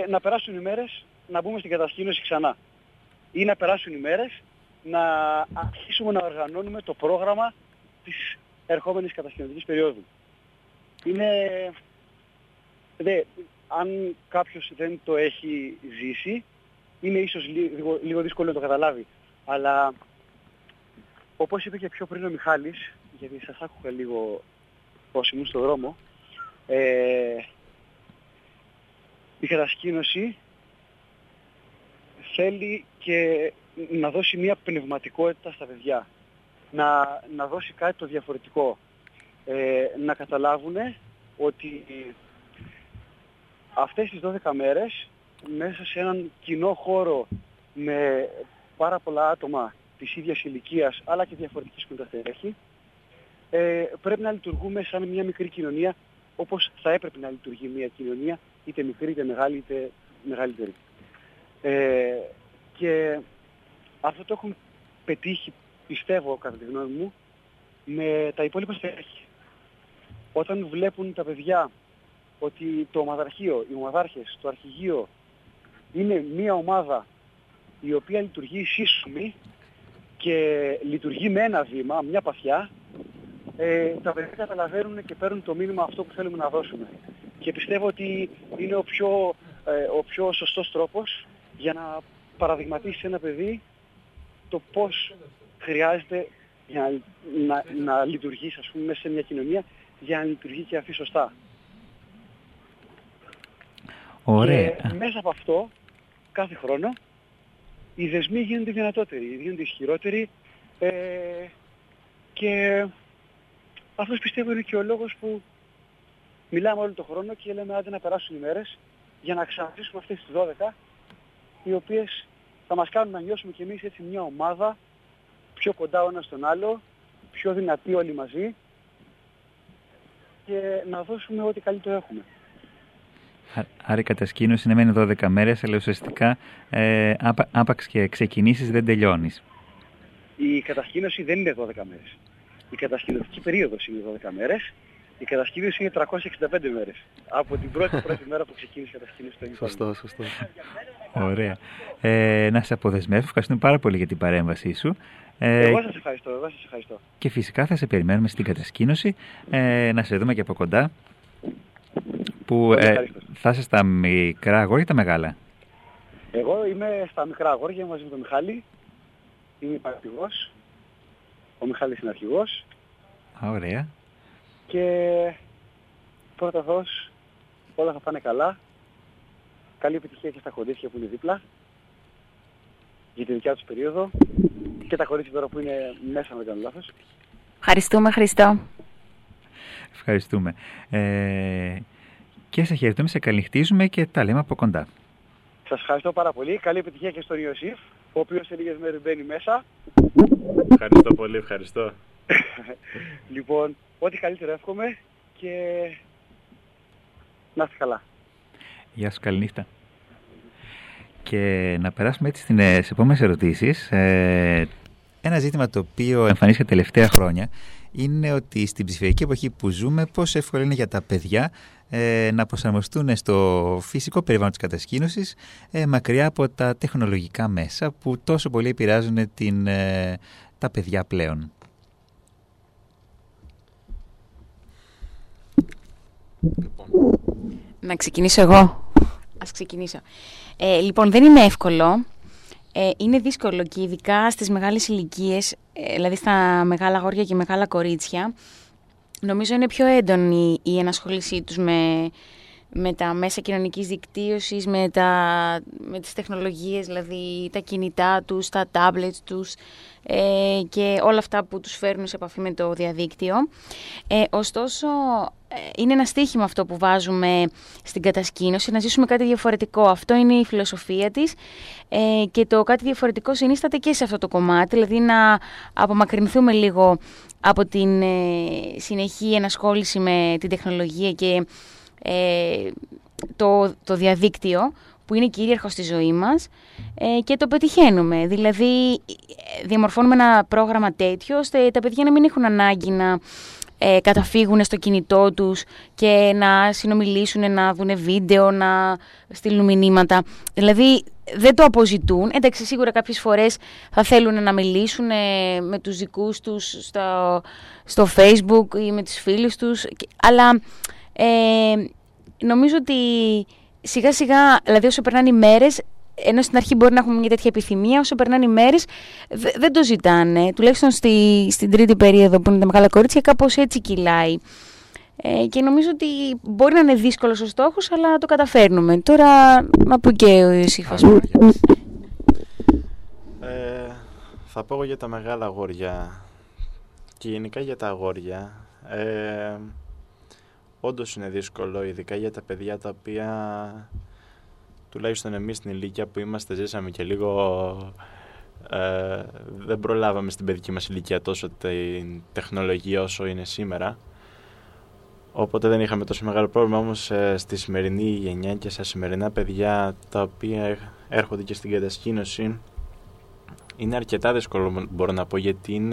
να περάσουν οι μέρες, να μπούμε στην κατασκήνωση ξανά. Ή να περάσουν οι μέρες, να αρχίσουμε να οργανώνουμε το πρόγραμμα της ερχόμενης κατασκηνωτικής περίοδου. Είναι... αν κάποιος δεν το έχει ζήσει, είναι ίσως λίγο δύσκολο να το καταλάβει. Αλλά όπως είπε και πιο πριν ο Μιχάλης, γιατί σας άκουγα λίγο πώς ήμουν στον δρόμο, η κατασκήνωση θέλει και να δώσει μια πνευματικότητα στα παιδιά. Να δώσει κάτι το διαφορετικό. Να καταλάβουνε ότι αυτές τις 12 μέρες, μέσα σε έναν κοινό χώρο με πάρα πολλά άτομα της ίδιας ηλικίας, αλλά και διαφορετικής που τα έχει, πρέπει να λειτουργούμε σαν μια μικρή κοινωνία, όπως θα έπρεπε να λειτουργεί μια κοινωνία, είτε μικρή, είτε μεγάλη, είτε μεγαλύτερη. Και αυτό το έχουν πετύχει, πιστεύω, κατά τη γνώμη μου, με τα υπόλοιπα στελέχη. Όταν βλέπουν τα παιδιά ότι το ομαδαρχείο, οι ομαδάρχες, το αρχηγείο είναι μια ομάδα η οποία λειτουργεί σύσσωμη και λειτουργεί με ένα βήμα, μια παθιά, τα παιδιά καταλαβαίνουν και παίρνουν το μήνυμα αυτό που θέλουμε να δώσουμε. Και πιστεύω ότι είναι ο πιο σωστός τρόπος για να παραδειγματίσει ένα παιδί το πώς χρειάζεται να λειτουργήσει, ας πούμε, μέσα σε μια κοινωνία, για να λειτουργεί και αυτή σωστά. Ωραία. Και μέσα από αυτό, κάθε χρόνο, οι δεσμοί γίνονται δυνατότεροι, γίνονται ισχυρότεροι, και αυτός πιστεύω είναι και ο λόγος που μιλάμε όλο τον χρόνο και λέμε άντε να περάσουν οι μέρες για να ξαναζήσουμε αυτές τις 12, οι οποίες θα μας κάνουν να νιώσουμε κι εμείς έτσι μια ομάδα, πιο κοντά ο ένας στον άλλο, πιο δυνατοί όλοι μαζί, και να δώσουμε ό,τι καλύτερο έχουμε. Άρα η κατασκήνωση είναι μένει 12 μέρες, αλλά ουσιαστικά άπαξ και ξεκινήσεις δεν τελειώνεις. Η κατασκήνωση δεν είναι 12 μέρες. Η κατασκηνωτική περίοδος είναι 12 μέρες. Η κατασκήνωση είναι 365 μέρες. Από την πρώτη μέρα που ξεκίνησε η κατασκήνωση. Σωστό. Ωραία. Να σε αποδεσμεύω. Ευχαριστούμε πάρα πολύ για την παρέμβασή σου. Εγώ σας ευχαριστώ, Και φυσικά θα σε περιμένουμε στην κατασκήνωση, να σε δούμε και από κοντά. Που θα είσαι στα μικρά αγόρια ή τα μεγάλα? Εγώ είμαι στα μικρά αγόρια μαζί με τον Μιχάλη. Είμαι υπαρχηγός. Ο Μιχάλης είναι αρχηγός. Ωραία. Και πρώτα δώσ' όλα θα πάνε καλά. Καλή επιτυχία και στα χωρίσια που είναι δίπλα, για τη δικιά τους περίοδο. Και τα χωρίσια τώρα που είναι μέσα, αν δεν κάνω λάθος. Ευχαριστούμε, Χριστό. Ευχαριστούμε. Και σε χαιρετούμε, σε καληνυχτίζουμε και τα λέμε από κοντά. Σας ευχαριστώ πάρα πολύ. Καλή επιτυχία και στον Ιωσήφ, ο οποίος σε λίγες μέρες μπαίνει μέσα. Ευχαριστώ πολύ, ευχαριστώ. Λοιπόν, ό,τι καλύτερο εύχομαι και να είστε καλά. Γεια σας, καληνύχτα. Και να περάσουμε έτσι στις επόμενες ερωτήσεις. Ένα ζήτημα το οποίο εμφανίστηκε τελευταία χρόνια είναι ότι στην ψηφιακή εποχή που ζούμε, πόσο εύκολο είναι για τα παιδιά να προσαρμοστούν στο φυσικό περιβάλλον της κατασκήνωσης, μακριά από τα τεχνολογικά μέσα που τόσο πολύ επηρεάζουν τα παιδιά πλέον. Να ξεκινήσω εγώ. Ας ξεκινήσω. Λοιπόν, δεν είναι εύκολο. Είναι δύσκολο και ειδικά στις μεγάλες ηλικίες, δηλαδή στα μεγάλα αγόρια και μεγάλα κορίτσια, νομίζω είναι πιο έντονη η ενασχόλησή τους με τα μέσα κοινωνικής δικτύωσης, με τις τεχνολογίες, δηλαδή τα κινητά τους, τα tablets τους και όλα αυτά που τους φέρνουν σε επαφή με το διαδίκτυο. Ωστόσο, είναι ένα στίχημα αυτό που βάζουμε στην κατασκήνωση, να ζήσουμε κάτι διαφορετικό. Αυτό είναι η φιλοσοφία της και το κάτι διαφορετικό συνίσταται και σε αυτό το κομμάτι, δηλαδή να απομακρυνθούμε λίγο από την συνεχή ενασχόληση με την τεχνολογία και το διαδίκτυο που είναι κυρίαρχο στη ζωή μας και το πετυχαίνουμε. Δηλαδή διαμορφώνουμε ένα πρόγραμμα τέτοιο ώστε τα παιδιά να μην έχουν ανάγκη να καταφύγουν στο κινητό τους και να συνομιλήσουν, να δουν βίντεο, να στείλουν μηνύματα. Δηλαδή δεν το αποζητούν. Εντάξει, σίγουρα κάποιες φορές θα θέλουν να μιλήσουν με τους δικούς τους στο Facebook ή με τους φίλους τους, αλλά νομίζω ότι σιγά σιγά, δηλαδή όσο περνάνε οι μέρες, ενώ στην αρχή μπορεί να έχουμε μια τέτοια επιθυμία, όσο περνάνε οι μέρες δεν το ζητάνε. Τουλάχιστον στην τρίτη περίοδο που είναι τα μεγάλα κορίτσια, κάπως έτσι κυλάει. Και νομίζω ότι μπορεί να είναι δύσκολος ο στόχος, αλλά το καταφέρνουμε. Τώρα, μα που και ο Ιωσήφας. Θα πω για τα μεγάλα αγόρια και γενικά για τα αγόρια. Όντως είναι δύσκολο, ειδικά για τα παιδιά τα οποία, τουλάχιστον εμείς στην ηλικία που είμαστε, ζήσαμε και λίγο, δεν προλάβαμε στην παιδική μας ηλικία τόσο την τεχνολογία όσο είναι σήμερα. Οπότε δεν είχαμε τόσο μεγάλο πρόβλημα, όμως στη σημερινή γενιά και στα σημερινά παιδιά τα οποία έρχονται και στην κατασκήνωση είναι αρκετά δύσκολο, μπορώ να πω, γιατί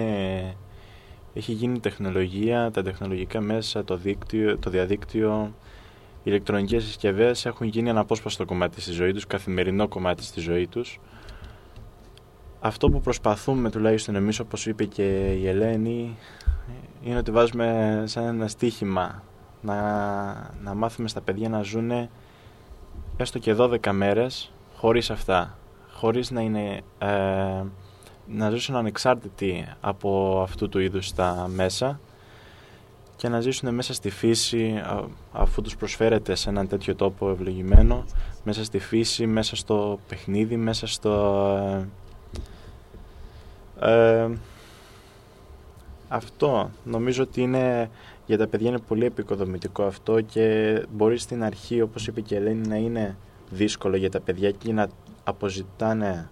έχει γίνει τεχνολογία, τα τεχνολογικά μέσα, το διαδίκτυο, οι ηλεκτρονικές συσκευές έχουν γίνει αναπόσπαστο κομμάτι στη ζωή τους, καθημερινό κομμάτι στη ζωή τους. Αυτό που προσπαθούμε, τουλάχιστον εμείς, όπως είπε και η Ελένη, είναι ότι βάζουμε σαν ένα στίχημα να μάθουμε στα παιδιά να ζουν έστω και 12 μέρες χωρίς αυτά, χωρίς να είναι... να ζήσουν ανεξάρτητοι από αυτού του είδους τα μέσα και να ζήσουν μέσα στη φύση, αφού τους προσφέρεται σε έναν τέτοιο τόπο ευλογημένο, μέσα στη φύση, μέσα στο παιχνίδι, μέσα στο... αυτό νομίζω ότι για τα παιδιά είναι πολύ επικοδομητικό αυτό και μπορεί στην αρχή, όπως είπε και η Ελένη, να είναι δύσκολο για τα παιδιά και να αποζητάνε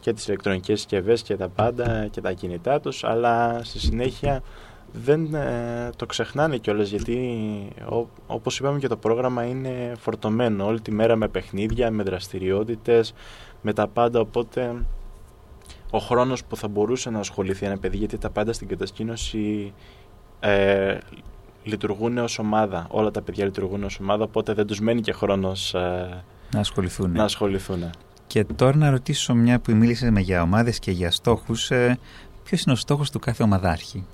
και τις ηλεκτρονικές συσκευές και τα πάντα και τα κινητά τους, αλλά στη συνέχεια δεν το ξεχνάνε κιόλας, γιατί όπως είπαμε και το πρόγραμμα είναι φορτωμένο όλη τη μέρα με παιχνίδια, με δραστηριότητες, με τα πάντα, οπότε ο χρόνος που θα μπορούσε να ασχοληθεί ένα παιδί, γιατί τα πάντα στην κατασκήνωση λειτουργούν ως ομάδα, όλα τα παιδιά λειτουργούν ως ομάδα, οπότε δεν τους μένει και χρόνος να ασχοληθούν. Και τώρα να ρωτήσω, μια που μίλησε για ομάδες και για στόχους, ποιος είναι ο στόχος του κάθε ομαδάρχη?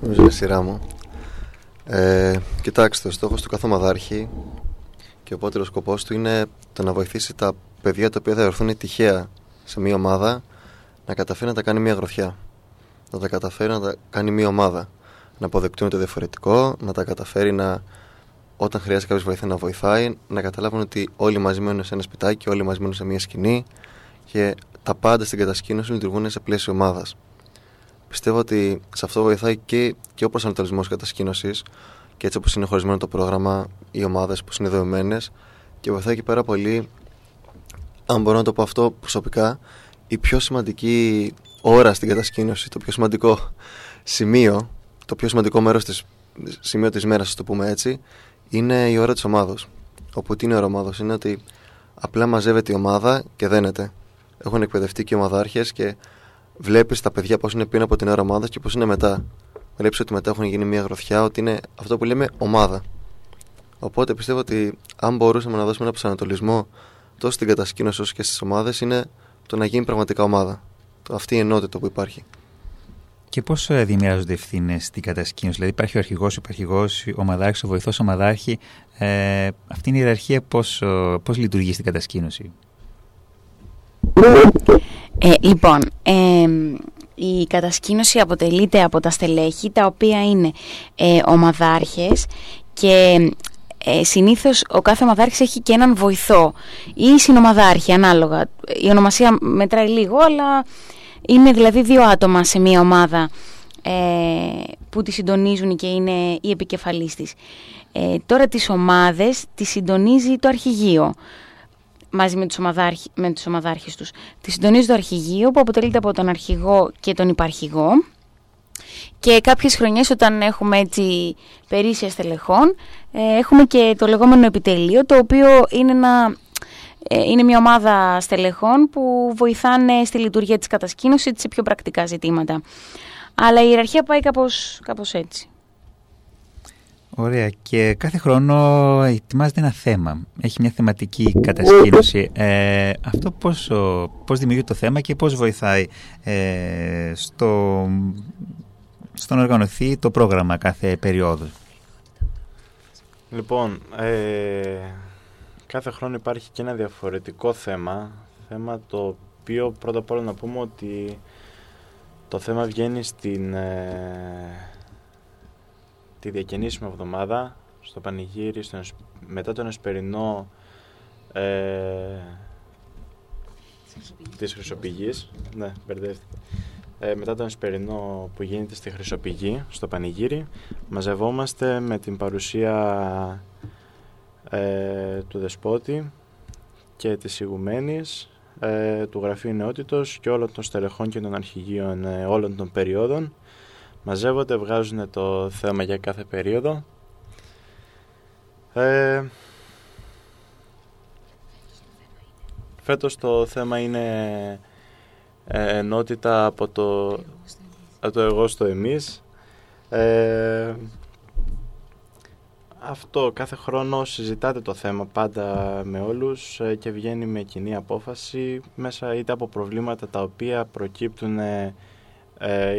Νομίζω για σειρά μου. Κοιτάξτε, ο στόχος του κάθε ομαδάρχη και ο πότερος σκοπός του είναι το να βοηθήσει τα παιδιά τα οποία θα έρθουν τυχαία σε μια ομάδα να καταφέρει να τα κάνει μια γροθιά. Να τα καταφέρει να τα κάνει μια ομάδα. Να αποδεκτούν το διαφορετικό, να τα καταφέρει να... Όταν χρειάζεται κάποιος βοήθεια να βοηθάει, να καταλάβουν ότι όλοι μαζί μένουν σε ένα σπιτάκι, όλοι μαζί μένουν σε μια σκηνή και τα πάντα στην κατασκήνωση λειτουργούν σε πλαίσιο ομάδας. Πιστεύω ότι σε αυτό βοηθάει και ο προσανατολισμός κατασκήνωσης και έτσι όπως είναι χωρισμένο το πρόγραμμα, οι ομάδες που είναι δεδομένες, και βοηθάει εκεί πέρα πολύ, αν μπορώ να το πω αυτό προσωπικά, η πιο σημαντική ώρα στην κατασκήνωση, το πιο σημαντικό σημείο, το πιο σημαντικό μέρος της, σημείο της μέρας, το πούμε έτσι, είναι η ώρα της ομάδος. Οπότε είναι η ώρα ομάδος, είναι ότι απλά μαζεύεται η ομάδα και δένεται. Έχουν εκπαιδευτεί και οι ομαδάρχες και βλέπεις τα παιδιά πώς είναι πριν από την ώρα ομάδας και πώς είναι μετά. Βλέπεις ότι μετά έχουν γίνει μια γροθιά, ότι είναι αυτό που λέμε ομάδα. Οπότε πιστεύω ότι αν μπορούσαμε να δώσουμε ένα προσανατολισμό τόσο στην κατασκήνωση όσο και στις ομάδες, είναι το να γίνει πραγματικά ομάδα. Αυτή η ενότητα που υπάρχει. Και πώς δημιουργούνται ευθύνες στην κατασκήνωση? Δηλαδή, υπάρχει ο αρχηγός, ο ομαδάρχης, ο βοηθός ομαδάρχη. Αυτή είναι η ιεραρχία, πώς λειτουργεί στην κατασκήνωση? Η κατασκήνωση αποτελείται από τα στελέχη, τα οποία είναι ομαδάρχες και συνήθως ο κάθε ομαδάρχης έχει και έναν βοηθό ή συνομαδάρχη, ανάλογα. Η ονομασία μετράει λίγο, αλλά είναι δηλαδή δύο άτομα σε μία ομάδα που τη συντονίζουν και είναι η επικεφαλής της. Τώρα τις ομάδες τις συντονίζει το αρχηγείο μαζί με τους ομαδάρχες τους. Τις συντονίζει το αρχηγείο, που αποτελείται από τον αρχηγό και τον υπαρχηγό, και κάποιες χρονιές, όταν έχουμε έτσι περίσσια στελεχών, έχουμε και το λεγόμενο επιτελείο, το οποίο είναι είναι μια ομάδα στελεχών που βοηθάνε στη λειτουργία της κατασκήνωσης σε πιο πρακτικά ζητήματα. Αλλά η ιεραρχία πάει κάπως έτσι. Ωραία. Και κάθε χρόνο ετοιμάζεται ένα θέμα. Έχει μια θεματική κατασκήνωση. Αυτό πώς δημιουργεί το θέμα και πώς βοηθάει στο να οργανωθεί το πρόγραμμα κάθε περίοδο? Λοιπόν, κάθε χρόνο υπάρχει και ένα διαφορετικό θέμα, το οποίο πρώτα απ' όλα να πούμε ότι το θέμα βγαίνει στην τη διακαινήσιμη εβδομάδα, στο πανηγύρι, μετά τον εσπερινό της Χρυσοπηγής, ναι, μπερδεύτηκα. Μετά τον εσπερινό που γίνεται στη Χρυσοπηγή, στο πανηγύρι, μαζευόμαστε με την παρουσία του Δεσπότη και της Ηγουμένης, του Γραφείου Νεότητος και όλων των στελεχών και των αρχηγείων όλων των περιόδων. Μαζεύονται, βγάζουν το θέμα για κάθε περίοδο. Φέτος το θέμα είναι ενότητα από το εγώ στο εμείς. Αυτό, κάθε χρόνο συζητάτε το θέμα πάντα με όλους και βγαίνει με κοινή απόφαση, μέσα είτε από προβλήματα τα οποία προκύπτουν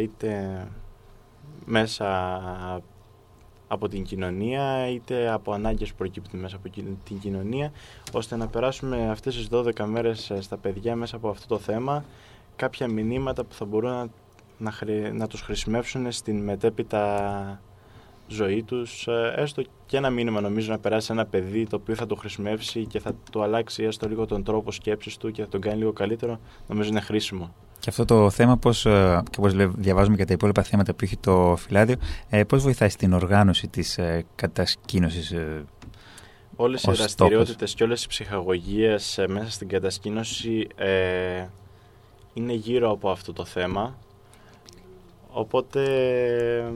είτε μέσα από την κοινωνία, είτε από ανάγκες που προκύπτουν μέσα από την κοινωνία, ώστε να περάσουμε αυτές τις 12 μέρες στα παιδιά μέσα από αυτό το θέμα κάποια μηνύματα που θα μπορούν να τους χρησιμεύσουν στην μετέπειτα ζωή τους. Έστω και ένα μήνυμα, νομίζω, να περάσει ένα παιδί, το οποίο θα το χρησιμεύσει και θα του αλλάξει έστω λίγο τον τρόπο σκέψης του και θα τον κάνει λίγο καλύτερο, νομίζω είναι χρήσιμο. Και αυτό το θέμα, όπως διαβάζουμε και τα υπόλοιπα θέματα που έχει το φυλάδιο, πώς βοηθάει στην οργάνωση της κατασκήνωσης? Όλες οι δραστηριότητες και όλες οι ψυχαγωγίες μέσα στην κατασκήνωση είναι γύρω από αυτό το θέμα. Οπότε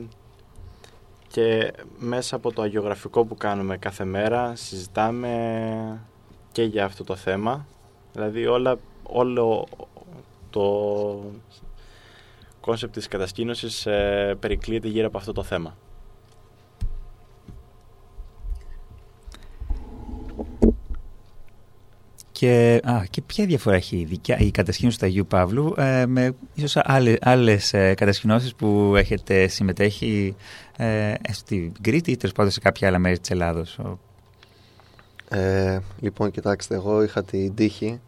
και μέσα από το αγιογραφικό που κάνουμε κάθε μέρα συζητάμε και για αυτό το θέμα. Δηλαδή όλο το κόνσεπτ της κατασκήνωσης περικλείεται γύρω από αυτό το θέμα. Και ποια διαφορά έχει η κατασκήνωση του Αγίου Παύλου με ίσως άλλες κατασκηνώσεις που έχετε συμμετέχει στην Κρήτη ή τέλος πάντων σε κάποια άλλα μέρη της Ελλάδος? Λοιπόν, κοιτάξτε, εγώ είχα την τύχη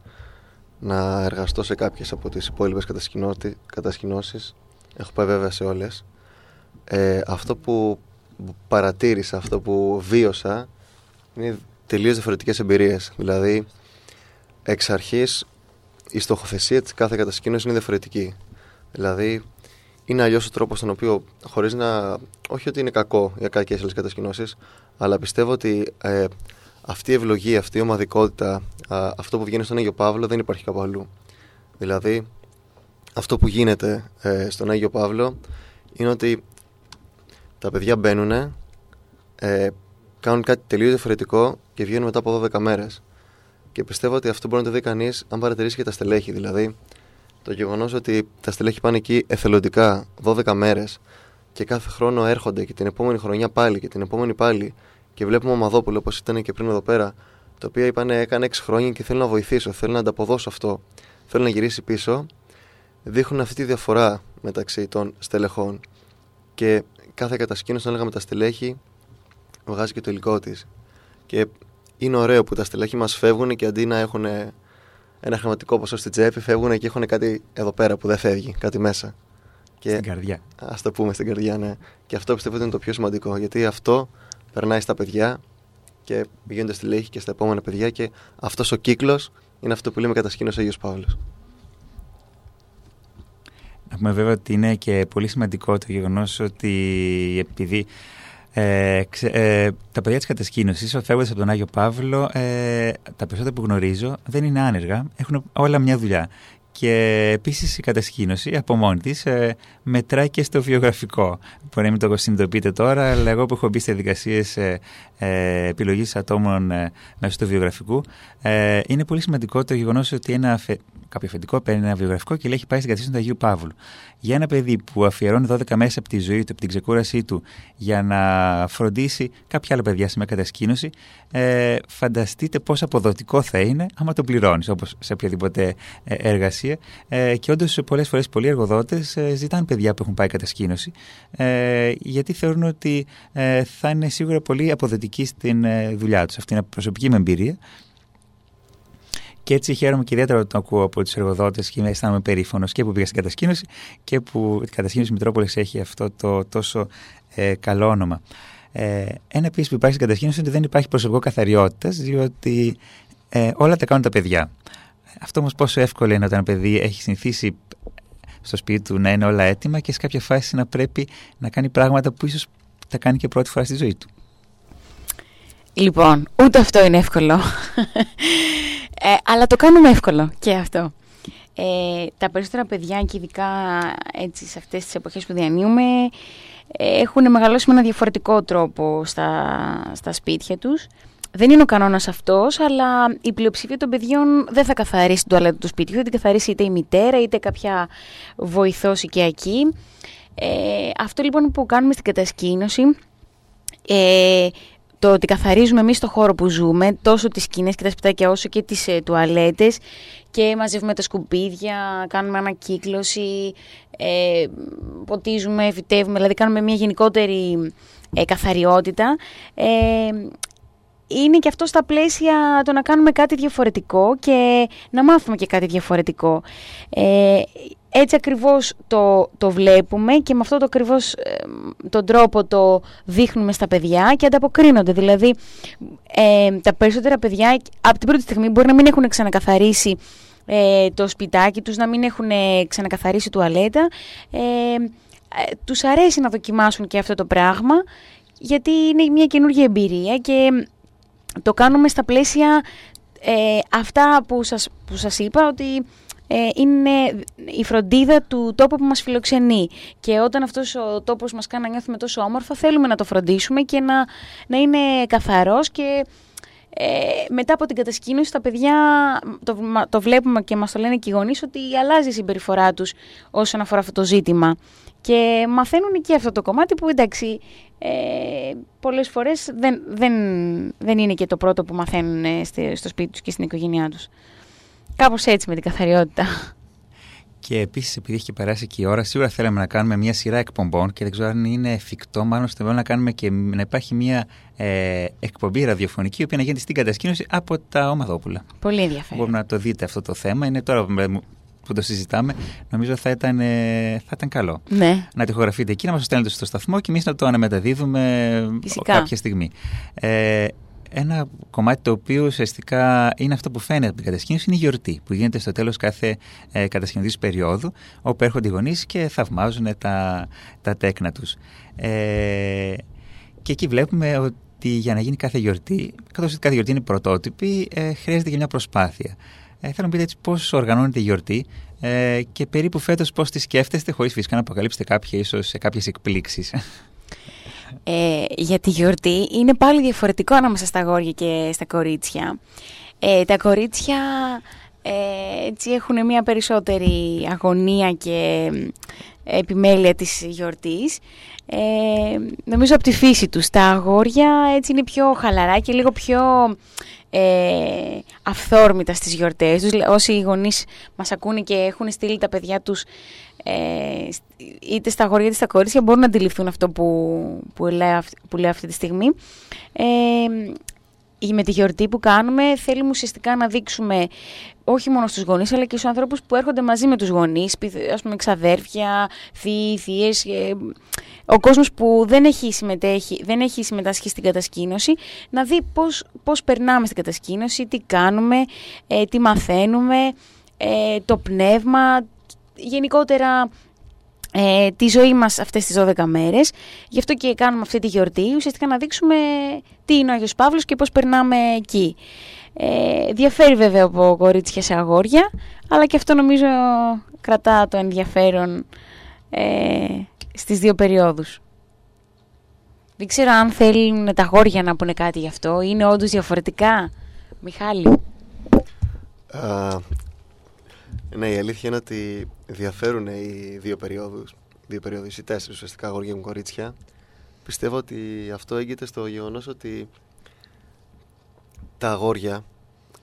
να εργαστώ σε κάποιες από τις υπόλοιπες κατασκηνώσεις. Έχω πάει βέβαια σε όλες. Αυτό που παρατήρησα, αυτό που βίωσα, είναι τελείως διαφορετικές εμπειρίες. Δηλαδή, εξ αρχής, η στοχοθεσία της κάθε κατασκήνωσης είναι διαφορετική. Δηλαδή, είναι αλλιώς ο τρόπος τον οποίο, χωρίς να... όχι ότι είναι κακό για κακές άλλες κατασκηνώσεις, αλλά πιστεύω ότι αυτή η ευλογία, αυτή η ομαδικότητα, αυτό που βγαίνει στον Άγιο Παύλο δεν υπάρχει κάπου αλλού. Δηλαδή, αυτό που γίνεται στον Άγιο Παύλο είναι ότι τα παιδιά μπαίνουν, κάνουν κάτι τελείως διαφορετικό και βγαίνουν μετά από 12 μέρες. Και πιστεύω ότι αυτό μπορεί να το δει κανείς αν παρατηρήσει και τα στελέχη. Δηλαδή, το γεγονός ότι τα στελέχη πάνε εκεί εθελοντικά 12 μέρες και κάθε χρόνο έρχονται και την επόμενη χρονιά πάλι και την επόμενη πάλι. Και βλέπουμε ομαδόπουλο, όπως ήταν και πριν εδώ πέρα, τα οποία είπαν: έκανε 6 χρόνια και θέλω να βοηθήσω, θέλω να ανταποδώσω αυτό, θέλω να γυρίσει πίσω. Δείχνουν αυτή τη διαφορά μεταξύ των στελεχών. Και κάθε κατασκήνωση, έλεγα, με τα στελέχη βγάζει και το υλικό της. Και είναι ωραίο που τα στελέχη μας φεύγουν και αντί να έχουν ένα χρηματικό ποσό στην τσέπη, φεύγουν και έχουν κάτι εδώ πέρα που δεν φεύγει, κάτι μέσα. Και στην καρδιά. Ας το πούμε, στην καρδιά, ναι. Και αυτό πιστεύω ότι είναι το πιο σημαντικό, γιατί αυτό περνάει στα παιδιά και γίνονται στελέχη και στα επόμενα παιδιά, και αυτός ο κύκλος είναι αυτό που λέμε κατασκήνωση Άγιος Παύλος. Να πούμε βέβαια ότι είναι και πολύ σημαντικό το γεγονός ότι επειδή τα παιδιά της κατασκήνωσης, φεύγοντας από τον Άγιο Παύλο, τα περισσότερα που γνωρίζω δεν είναι άνεργα, έχουν όλα μια δουλειά. Και επίσης η κατασκήνωση από μόνη της μετράει και στο βιογραφικό. Μπορεί να μην το συνειδητοποιείτε τώρα, αλλά εγώ που έχω μπει σε διαδικασίες επιλογής ατόμων μέσω του βιογραφικού, είναι πολύ σημαντικό το γεγονός ότι κάποιο αφεντικό παίρνει ένα βιογραφικό και λέει: έχει πάει στην κατασκήνωση του Αγίου Παύλου. Για ένα παιδί που αφιερώνει 12 μέσα από τη ζωή του, από την ξεκούρασή του, για να φροντίσει κάποια άλλα παιδιά σε μια κατασκήνωση, φανταστείτε πόσο αποδοτικό θα είναι άμα το πληρώνεις, όπως σε οποιαδήποτε εργασία. Και όντως πολλές φορές πολλοί εργοδότες ζητάνε παιδιά που έχουν πάει κατασκήνωση, γιατί θεωρούν ότι θα είναι σίγουρα πολύ αποδοτικοί στην δουλειά τους. Αυτή είναι προσωπική μου εμπειρία. Και έτσι χαίρομαι και ιδιαίτερα όταν ακούω από τους εργοδότες και αισθάνομαι περήφανος και που πήγα στην κατασκήνωση και που η κατασκήνωση Μητρόπολης έχει αυτό το τόσο καλό όνομα. Ένα επίσης που υπάρχει στην κατασκήνωση είναι ότι δεν υπάρχει προσωπικό καθαριότητας, διότι όλα τα κάνουν τα παιδιά. Αυτό όμως πόσο εύκολο είναι όταν ένα παιδί έχει συνηθίσει στο σπίτι του να είναι όλα έτοιμα και σε κάποια φάση να πρέπει να κάνει πράγματα που ίσως τα κάνει και πρώτη φορά στη ζωή του. Λοιπόν, ούτε αυτό είναι εύκολο, αλλά το κάνουμε εύκολο και αυτό. Τα περισσότερα παιδιά, και ειδικά έτσι, σε αυτές τις εποχές που διανύουμε, έχουν μεγαλώσει με ένα διαφορετικό τρόπο στα σπίτια τους. Δεν είναι ο κανόνας αυτός, αλλά η πλειοψηφία των παιδιών δεν θα καθαρίσει την τουαλέτα του σπιτιού, θα την καθαρίσει είτε η μητέρα είτε κάποια βοηθός οικιακή. Αυτό λοιπόν που κάνουμε στην κατασκήνωση, το ότι καθαρίζουμε εμείς το χώρο που ζούμε, τόσο τις σκηνές και τα σπιτάκια όσο και τις τουαλέτες, και μαζεύουμε τα σκουπίδια, κάνουμε ανακύκλωση, ποτίζουμε, φυτεύουμε, δηλαδή κάνουμε μια γενικότερη καθαριότητα. Είναι και αυτό στα πλαίσια το να κάνουμε κάτι διαφορετικό και να μάθουμε και κάτι διαφορετικό. Έτσι ακριβώς το βλέπουμε και με αυτό το ακριβώς τον τρόπο το δείχνουμε στα παιδιά και ανταποκρίνονται. Δηλαδή τα περισσότερα παιδιά από την πρώτη στιγμή μπορεί να μην έχουν ξανακαθαρίσει το σπιτάκι τους, να μην έχουν ξανακαθαρίσει τουαλέτα. Τους αρέσει να δοκιμάσουν και αυτό το πράγμα, γιατί είναι μια καινούργια εμπειρία και το κάνουμε στα πλαίσια αυτά που σας είπα, ότι είναι η φροντίδα του τόπου που μας φιλοξενεί. Και όταν αυτός ο τόπος μας κάνει να νιώθουμε τόσο όμορφα, θέλουμε να το φροντίσουμε και να είναι καθαρός. Και μετά από την κατασκήνωση τα παιδιά το βλέπουμε και μας το λένε και οι γονείς, ότι αλλάζει η συμπεριφορά τους όσον αφορά αυτό το ζήτημα. Και μαθαίνουν και αυτό το κομμάτι που, εντάξει, πολλές φορές δεν είναι και το πρώτο που μαθαίνουν στο σπίτι τους και στην οικογένειά τους. Κάπως έτσι με την καθαριότητα. Και επίσης, επειδή έχει περάσει και η ώρα, σίγουρα θέλαμε να κάνουμε μια σειρά εκπομπών και δεν ξέρω αν είναι εφικτό, μάλλον στο μέλλον, να κάνουμε και να υπάρχει μια εκπομπή ραδιοφωνική, η οποία να γίνεται στην κατασκήνωση από τα ομαδόπουλα. Πολύ ενδιαφέρον. Μπορούμε να το δείτε αυτό το θέμα. Είναι τώρα που το συζητάμε, νομίζω θα ήταν καλό. Ναι. Να τοιχογραφείτε εκεί, να μας το στέλνετε στο σταθμό και εμείς να το αναμεταδίδουμε κάποια στιγμή. Ένα κομμάτι το οποίο ουσιαστικά είναι αυτό που φαίνεται από την κατασκήνωση είναι η γιορτή που γίνεται στο τέλος κάθε κατασκηνωτικής περίοδου, όπου έρχονται οι γονείς και θαυμάζουν τα τέκνα τους. Και εκεί βλέπουμε ότι για να γίνει κάθε γιορτή, καθώς κάθε γιορτή είναι πρωτότυπη, χρειάζεται και μια προσπάθεια. Θέλω να πείτε έτσι πώς οργανώνεται η γιορτή και περίπου φέτος πώς τη σκέφτεστε, χωρίς φυσικά να αποκαλύψετε κάποια ίσως κάποιες εκπλήξεις. Για τη γιορτή είναι πάλι διαφορετικό ανάμεσα στα αγόρια και στα κορίτσια. Τα κορίτσια έτσι έχουν μια περισσότερη αγωνία και επιμέλεια της γιορτής, νομίζω από τη φύση τους. Τα αγόρια έτσι είναι πιο χαλαρά και λίγο πιο αυθόρμητα στις γιορτές τους. Όσοι γονείς μας ακούνε και έχουν στείλει τα παιδιά τους είτε στα αγόρια είτε στα κορίτσια, μπορούν να αντιληφθούν αυτό που λέω αυτή τη στιγμή. Με τη γιορτή που κάνουμε θέλουμε ουσιαστικά να δείξουμε όχι μόνο στους γονείς αλλά και στους ανθρώπους που έρχονται μαζί με τους γονείς, ας πούμε ξαδέρφια, θείοι, θείες, ο κόσμος που δεν έχει συμμετάσχει στην κατασκήνωση, να δει πώς περνάμε στην κατασκήνωση, τι κάνουμε, τι μαθαίνουμε, το πνεύμα, γενικότερα τη ζωή μας αυτές τις 12 μέρες. Γι' αυτό και κάνουμε αυτή τη γιορτή, ουσιαστικά να δείξουμε τι είναι ο Άγιος Παύλος και πώς περνάμε εκεί. Διαφέρει βέβαια από κορίτσια σε αγόρια, αλλά και αυτό νομίζω κρατά το ενδιαφέρον στις δύο περιόδους. Δεν ξέρω αν θέλουν τα αγόρια να πούνε κάτι γι' αυτό. Είναι όντως διαφορετικά, Μιχάλη? Ναι, η αλήθεια είναι ότι διαφέρουν οι δύο περιόδους, οι τέσσερις ουσιαστικά, αγόρια μου κορίτσια. Πιστεύω ότι αυτό έγκυται στο γεγονός ότι τα αγόρια,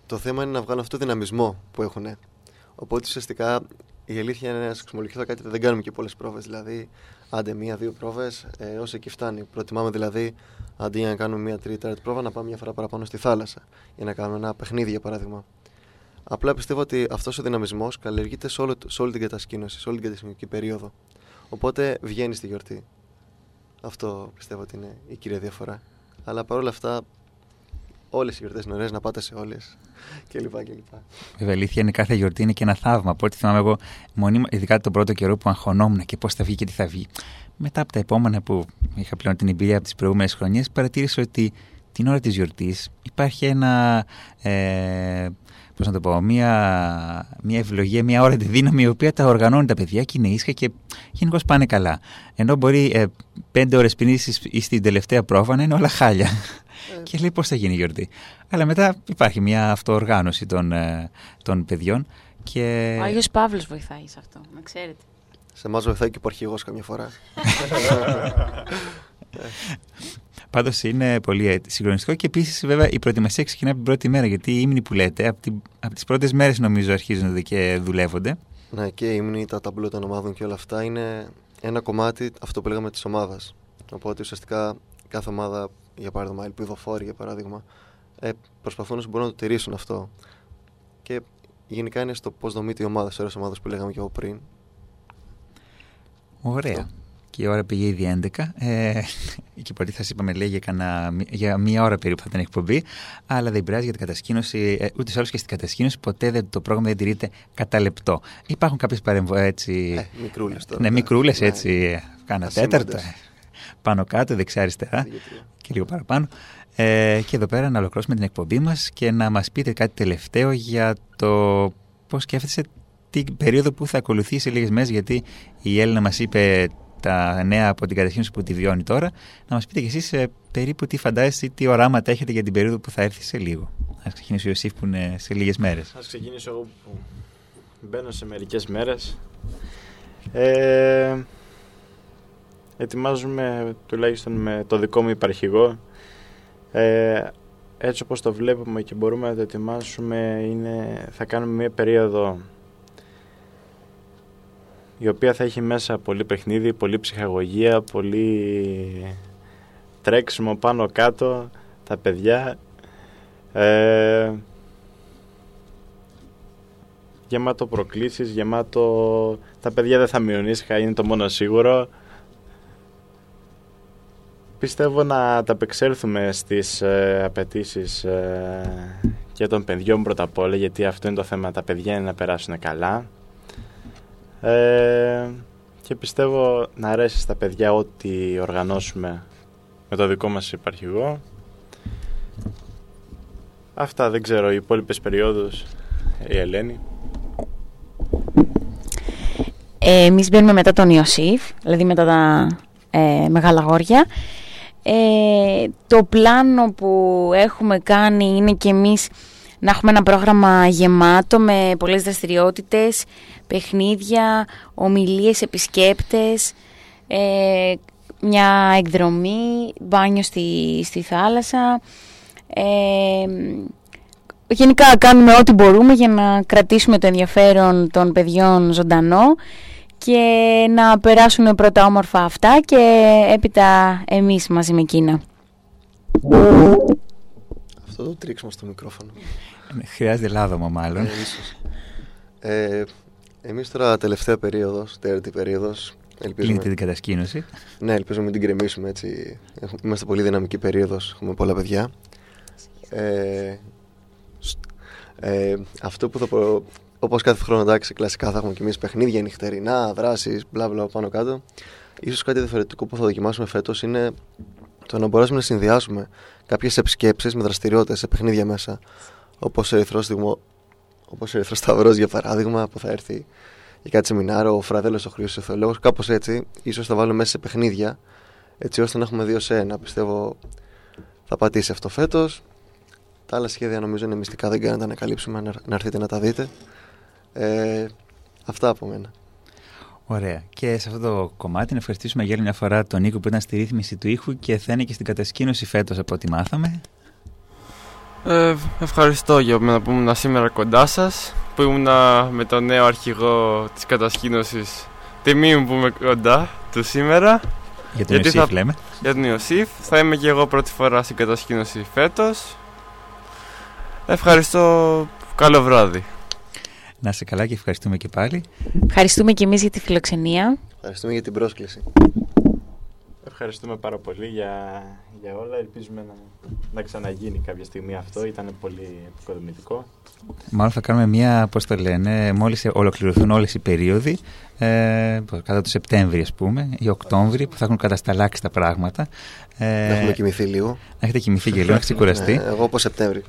το θέμα είναι να βγάλουν αυτό το δυναμισμό που έχουν. Οπότε ουσιαστικά η αλήθεια είναι, να σας εξομολογηθώ κάτι, δεν κάνουμε και πολλές πρόβες. Δηλαδή, άντε μία-δύο πρόβες, όσο εκεί φτάνει. Προτιμάμε δηλαδή, αντί να κάνουμε μία-τρίτη πρόβα, να πάμε μια φορά παραπάνω στη θάλασσα για να κάνουμε ένα παιχνίδι, για παράδειγμα. Απλά πιστεύω ότι αυτός ο δυναμισμός καλλιεργείται σε όλη την κατασκήνωση, σε όλη την κατασκηνωτική περίοδο. Οπότε βγαίνει στη γιορτή. Αυτό πιστεύω ότι είναι η κύρια διαφορά. Αλλά παρόλα αυτά, όλες οι γιορτές είναι ωραίες, να πάτε σε όλες κλπ. Βέβαια, αλήθεια είναι κάθε γιορτή είναι και ένα θαύμα. Από ό,τι θυμάμαι εγώ, ειδικά τον πρώτο καιρό που αγχωνόμουν και πώς θα βγει και τι θα βγει. Μετά από τα επόμενα που είχα πλέον την εμπειρία από τις προηγούμενες χρονιές, παρατήρησα ότι την ώρα της γιορτής υπάρχει ένα. Πώς να το πω, μια ευλογία, μια όρετη δύναμη η οποία τα οργανώνει τα παιδιά και είναι ήσυχα και γενικώς πάνε καλά. Ενώ μπορεί 5 ώρες πριν ή στην τελευταία πρόβα να είναι όλα χάλια. Και λέει πώς θα γίνει η γιορτή. Αλλά μετά υπάρχει μια αυτοοργάνωση των παιδιών. Και... Ο Άγιος Παύλος βοηθάει σε αυτό, να ξέρετε. Σε εμάς βοηθάει και ο αρχηγός καμιά φορά. Πάντως είναι πολύ συγκλονιστικό και επίσης βέβαια η προετοιμασία ξεκινάει από την πρώτη μέρα, γιατί οι ύμνοι που λέτε από τις πρώτες μέρες νομίζω αρχίζονται και δουλεύονται. Ναι, και οι ύμνοι, τα ταμπλό των ομάδων και όλα αυτά είναι ένα κομμάτι, αυτό που λέγαμε, της ομάδας. Οπότε ουσιαστικά κάθε ομάδα, για παράδειγμα ελπιδοφόροι για παράδειγμα, προσπαθούν να μπορούν να το τηρήσουν αυτό. Και γενικά είναι στο πώς δομείται η ομάδα, σε ώρες ομάδας που λέγαμε και εγώ πριν. Ωραία. Αυτό. Και η ώρα πήγε ήδη 11. Και πολύ θα σας είπαμε λέει για μία ώρα περίπου θα ήταν εκπομπή. Αλλά δεν πειράζει για την κατασκήνωση. Ούτε σε όλους και στην κατασκήνωση ποτέ το πρόγραμμα δεν τηρείται κατά λεπτό. Υπάρχουν κάποιες μικρούλες τώρα. Ναι, μικρούλες έτσι. Κάνα τέταρτο. Πάνω κάτω, δεξιά αριστερά. Και λίγο παραπάνω. Και εδώ πέρα να ολοκληρώσουμε την εκπομπή μας και να μας πείτε κάτι τελευταίο για το πώς σκέφτεσαι την περίοδο που θα ακολουθήσει λίγες μέρες. Γιατί η Έλληνα μας είπε τα νέα από την κατασκήνωση που τη βιώνει τώρα, να μας πείτε κι εσείς περίπου τι φαντάζεστε, τι οράματα έχετε για την περίοδο που θα έρθει σε λίγο. Ας ξεκινήσει ο Ιωσήφ που είναι σε λίγες μέρες. Ας ξεκινήσω εγώ που μπαίνω σε μερικές μέρες. Ετοιμάζουμε, τουλάχιστον με το δικό μου υπαρχηγό, έτσι όπως το βλέπουμε και μπορούμε να το ετοιμάσουμε, θα κάνουμε μια περίοδο η οποία θα έχει μέσα πολύ παιχνίδι, πολύ ψυχαγωγία, πολύ τρέξιμο πάνω κάτω, τα παιδιά. Γεμάτο προκλήσεις, γεμάτο... Τα παιδιά δεν θα μειονίσχα, είναι το μόνο σίγουρο. πιστεύω να τα απεξέλθουμε στις απαιτήσεις και των παιδιών πρώτα απ' όλα, γιατί αυτό είναι το θέμα, τα παιδιά είναι να περάσουν καλά. Και πιστεύω να αρέσει στα παιδιά ό,τι οργανώσουμε με το δικό μας υπαρχηγό. Αυτά, δεν ξέρω, οι υπόλοιπες περιόδους, η Ελένη. Εμείς μπαίνουμε μετά τον Ιωσήφ, δηλαδή μετά τα μεγάλα γόρια. Το πλάνο που έχουμε κάνει είναι και εμείς να έχουμε ένα πρόγραμμα γεμάτο με πολλές δραστηριότητες, παιχνίδια, ομιλίες, επισκέπτες, μια εκδρομή, μπάνιο στη θάλασσα. Γενικά κάνουμε ό,τι μπορούμε για να κρατήσουμε το ενδιαφέρον των παιδιών ζωντανό και να περάσουν πρώτα όμορφα αυτά και έπειτα εμείς μαζί με εκείνα. Αυτό το τρίξουμε στο μικρόφωνο. Χρειάζεται λάδωμα μάλλον. Εμείς τώρα τελευταία περίοδος, τέταρτη περίοδος. Κλείνεται την κατασκήνωση. Ναι, ελπίζουμε να την κρεμίσουμε έτσι. Είμαστε πολύ δυναμική περίοδος, έχουμε πολλά παιδιά. Αυτό που θα πω, όπως κάθε χρόνο, εντάξει, κλασικά θα έχουμε και εμείς παιχνίδια, νυχτερινά, δράσεις, μπλα μπλα πάνω κάτω. Ίσως κάτι διαφορετικό που θα δοκιμάσουμε φέτος είναι το να μπορέσουμε να συνδυάσουμε κάποιες επισκέψεις με δραστηριότητες σε παιχνίδια μέσα. Όπως ο Ερυθρός Σταυρός, για παράδειγμα, που θα έρθει για κάτι σεμινάριο, ο Φραδέλος ο Χρήστος ο Θεολόγος. Κάπως έτσι, ίσως θα βάλουμε μέσα σε παιχνίδια, έτσι ώστε να έχουμε 2 σε 1. Πιστεύω θα πατήσει αυτό φέτος. Τα άλλα σχέδια νομίζω είναι μυστικά, δεν κάνετε να τα ανακαλύψουμε, να έρθετε να τα δείτε. Αυτά από μένα. Ωραία. Και σε αυτό το κομμάτι να ευχαριστήσουμε για άλλη μια φορά τον Νίκο που ήταν στη ρύθμιση του ήχου και θα είναι και στην κατασκήνωση φέτος από ό,τι μάθαμε. Ευχαριστώ για μένα που ήμουν σήμερα κοντά σας, που ήμουν με τον νέο αρχηγό της κατασκήνωσης. Τιμή μου που είμαι κοντά του σήμερα. Για τον Ιωσήφ λέμε. Για τον Ιωσήφ. Θα είμαι και εγώ πρώτη φορά στην κατασκήνωση φέτος. Ευχαριστώ. Καλό βράδυ. Να είσαι καλά και ευχαριστούμε και πάλι. Ευχαριστούμε και εμείς για τη φιλοξενία. Ευχαριστούμε για την πρόσκληση. Ευχαριστούμε πάρα πολύ για όλα. Ελπίζουμε να ξαναγίνει κάποια στιγμή αυτό. Ήταν πολύ επικοδομητικό. Μάλλον θα κάνουμε μια, πώς το λένε, μόλις ολοκληρωθούν όλες οι περίοδοι, κατά το Σεπτέμβρη ας πούμε, ή Οκτώβρη, που θα έχουν κατασταλάξει τα πράγματα. Να έχουμε κοιμηθεί λίγο. Να έχετε κοιμηθεί και λίγο, να ξεκουραστεί. Εγώ από Σεπτέμβρη.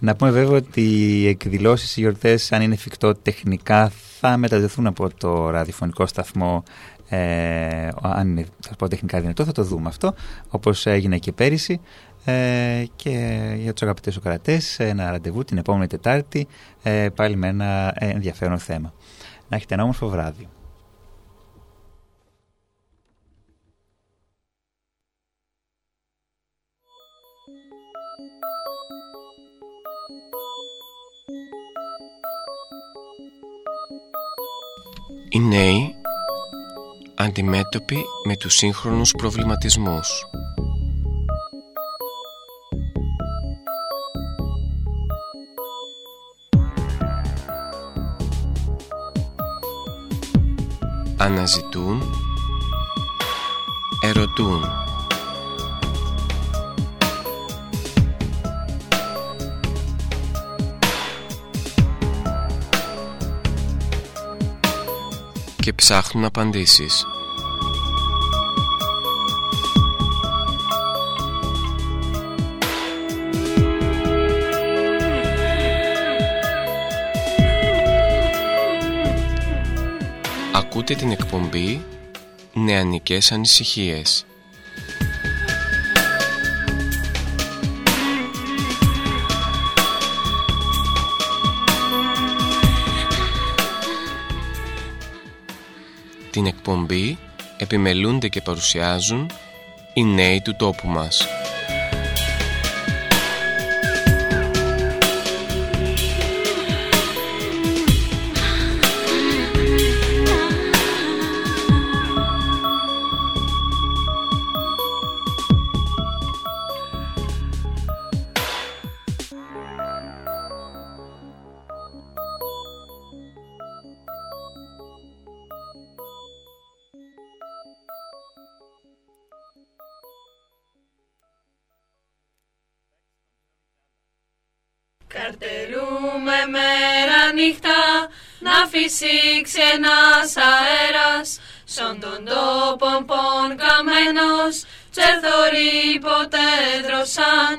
Να πούμε βέβαια ότι οι εκδηλώσεις, οι γιορτές, αν είναι εφικτό τεχνικά, θα μεταδοθούν από το ραδιοφωνικό σταθμό. Αν είναι τεχνικά δυνατό, θα το δούμε αυτό, όπως έγινε και πέρυσι. Και για τους αγαπητές οκρατές, ένα ραντεβού την επόμενη Τετάρτη, πάλι με ένα ενδιαφέρον θέμα. Να έχετε ένα όμορφο βράδυ. Οι νέοι αντιμέτωποι με τους σύγχρονους προβληματισμούς. Αναζητούν, ερωτούν. Και ψάχνουν απαντήσεις. Ακούτε την εκπομπή Νεανικές Ανησυχίες. Την εκπομπή επιμελούνται και παρουσιάζουν οι νέοι του τόπου μας. Καρτερούμε μέρα νύχτα να φυσεί ξένας αέρας, σον τον τόπον πον καμένος, τσερθορεί ποτέ δροσάν.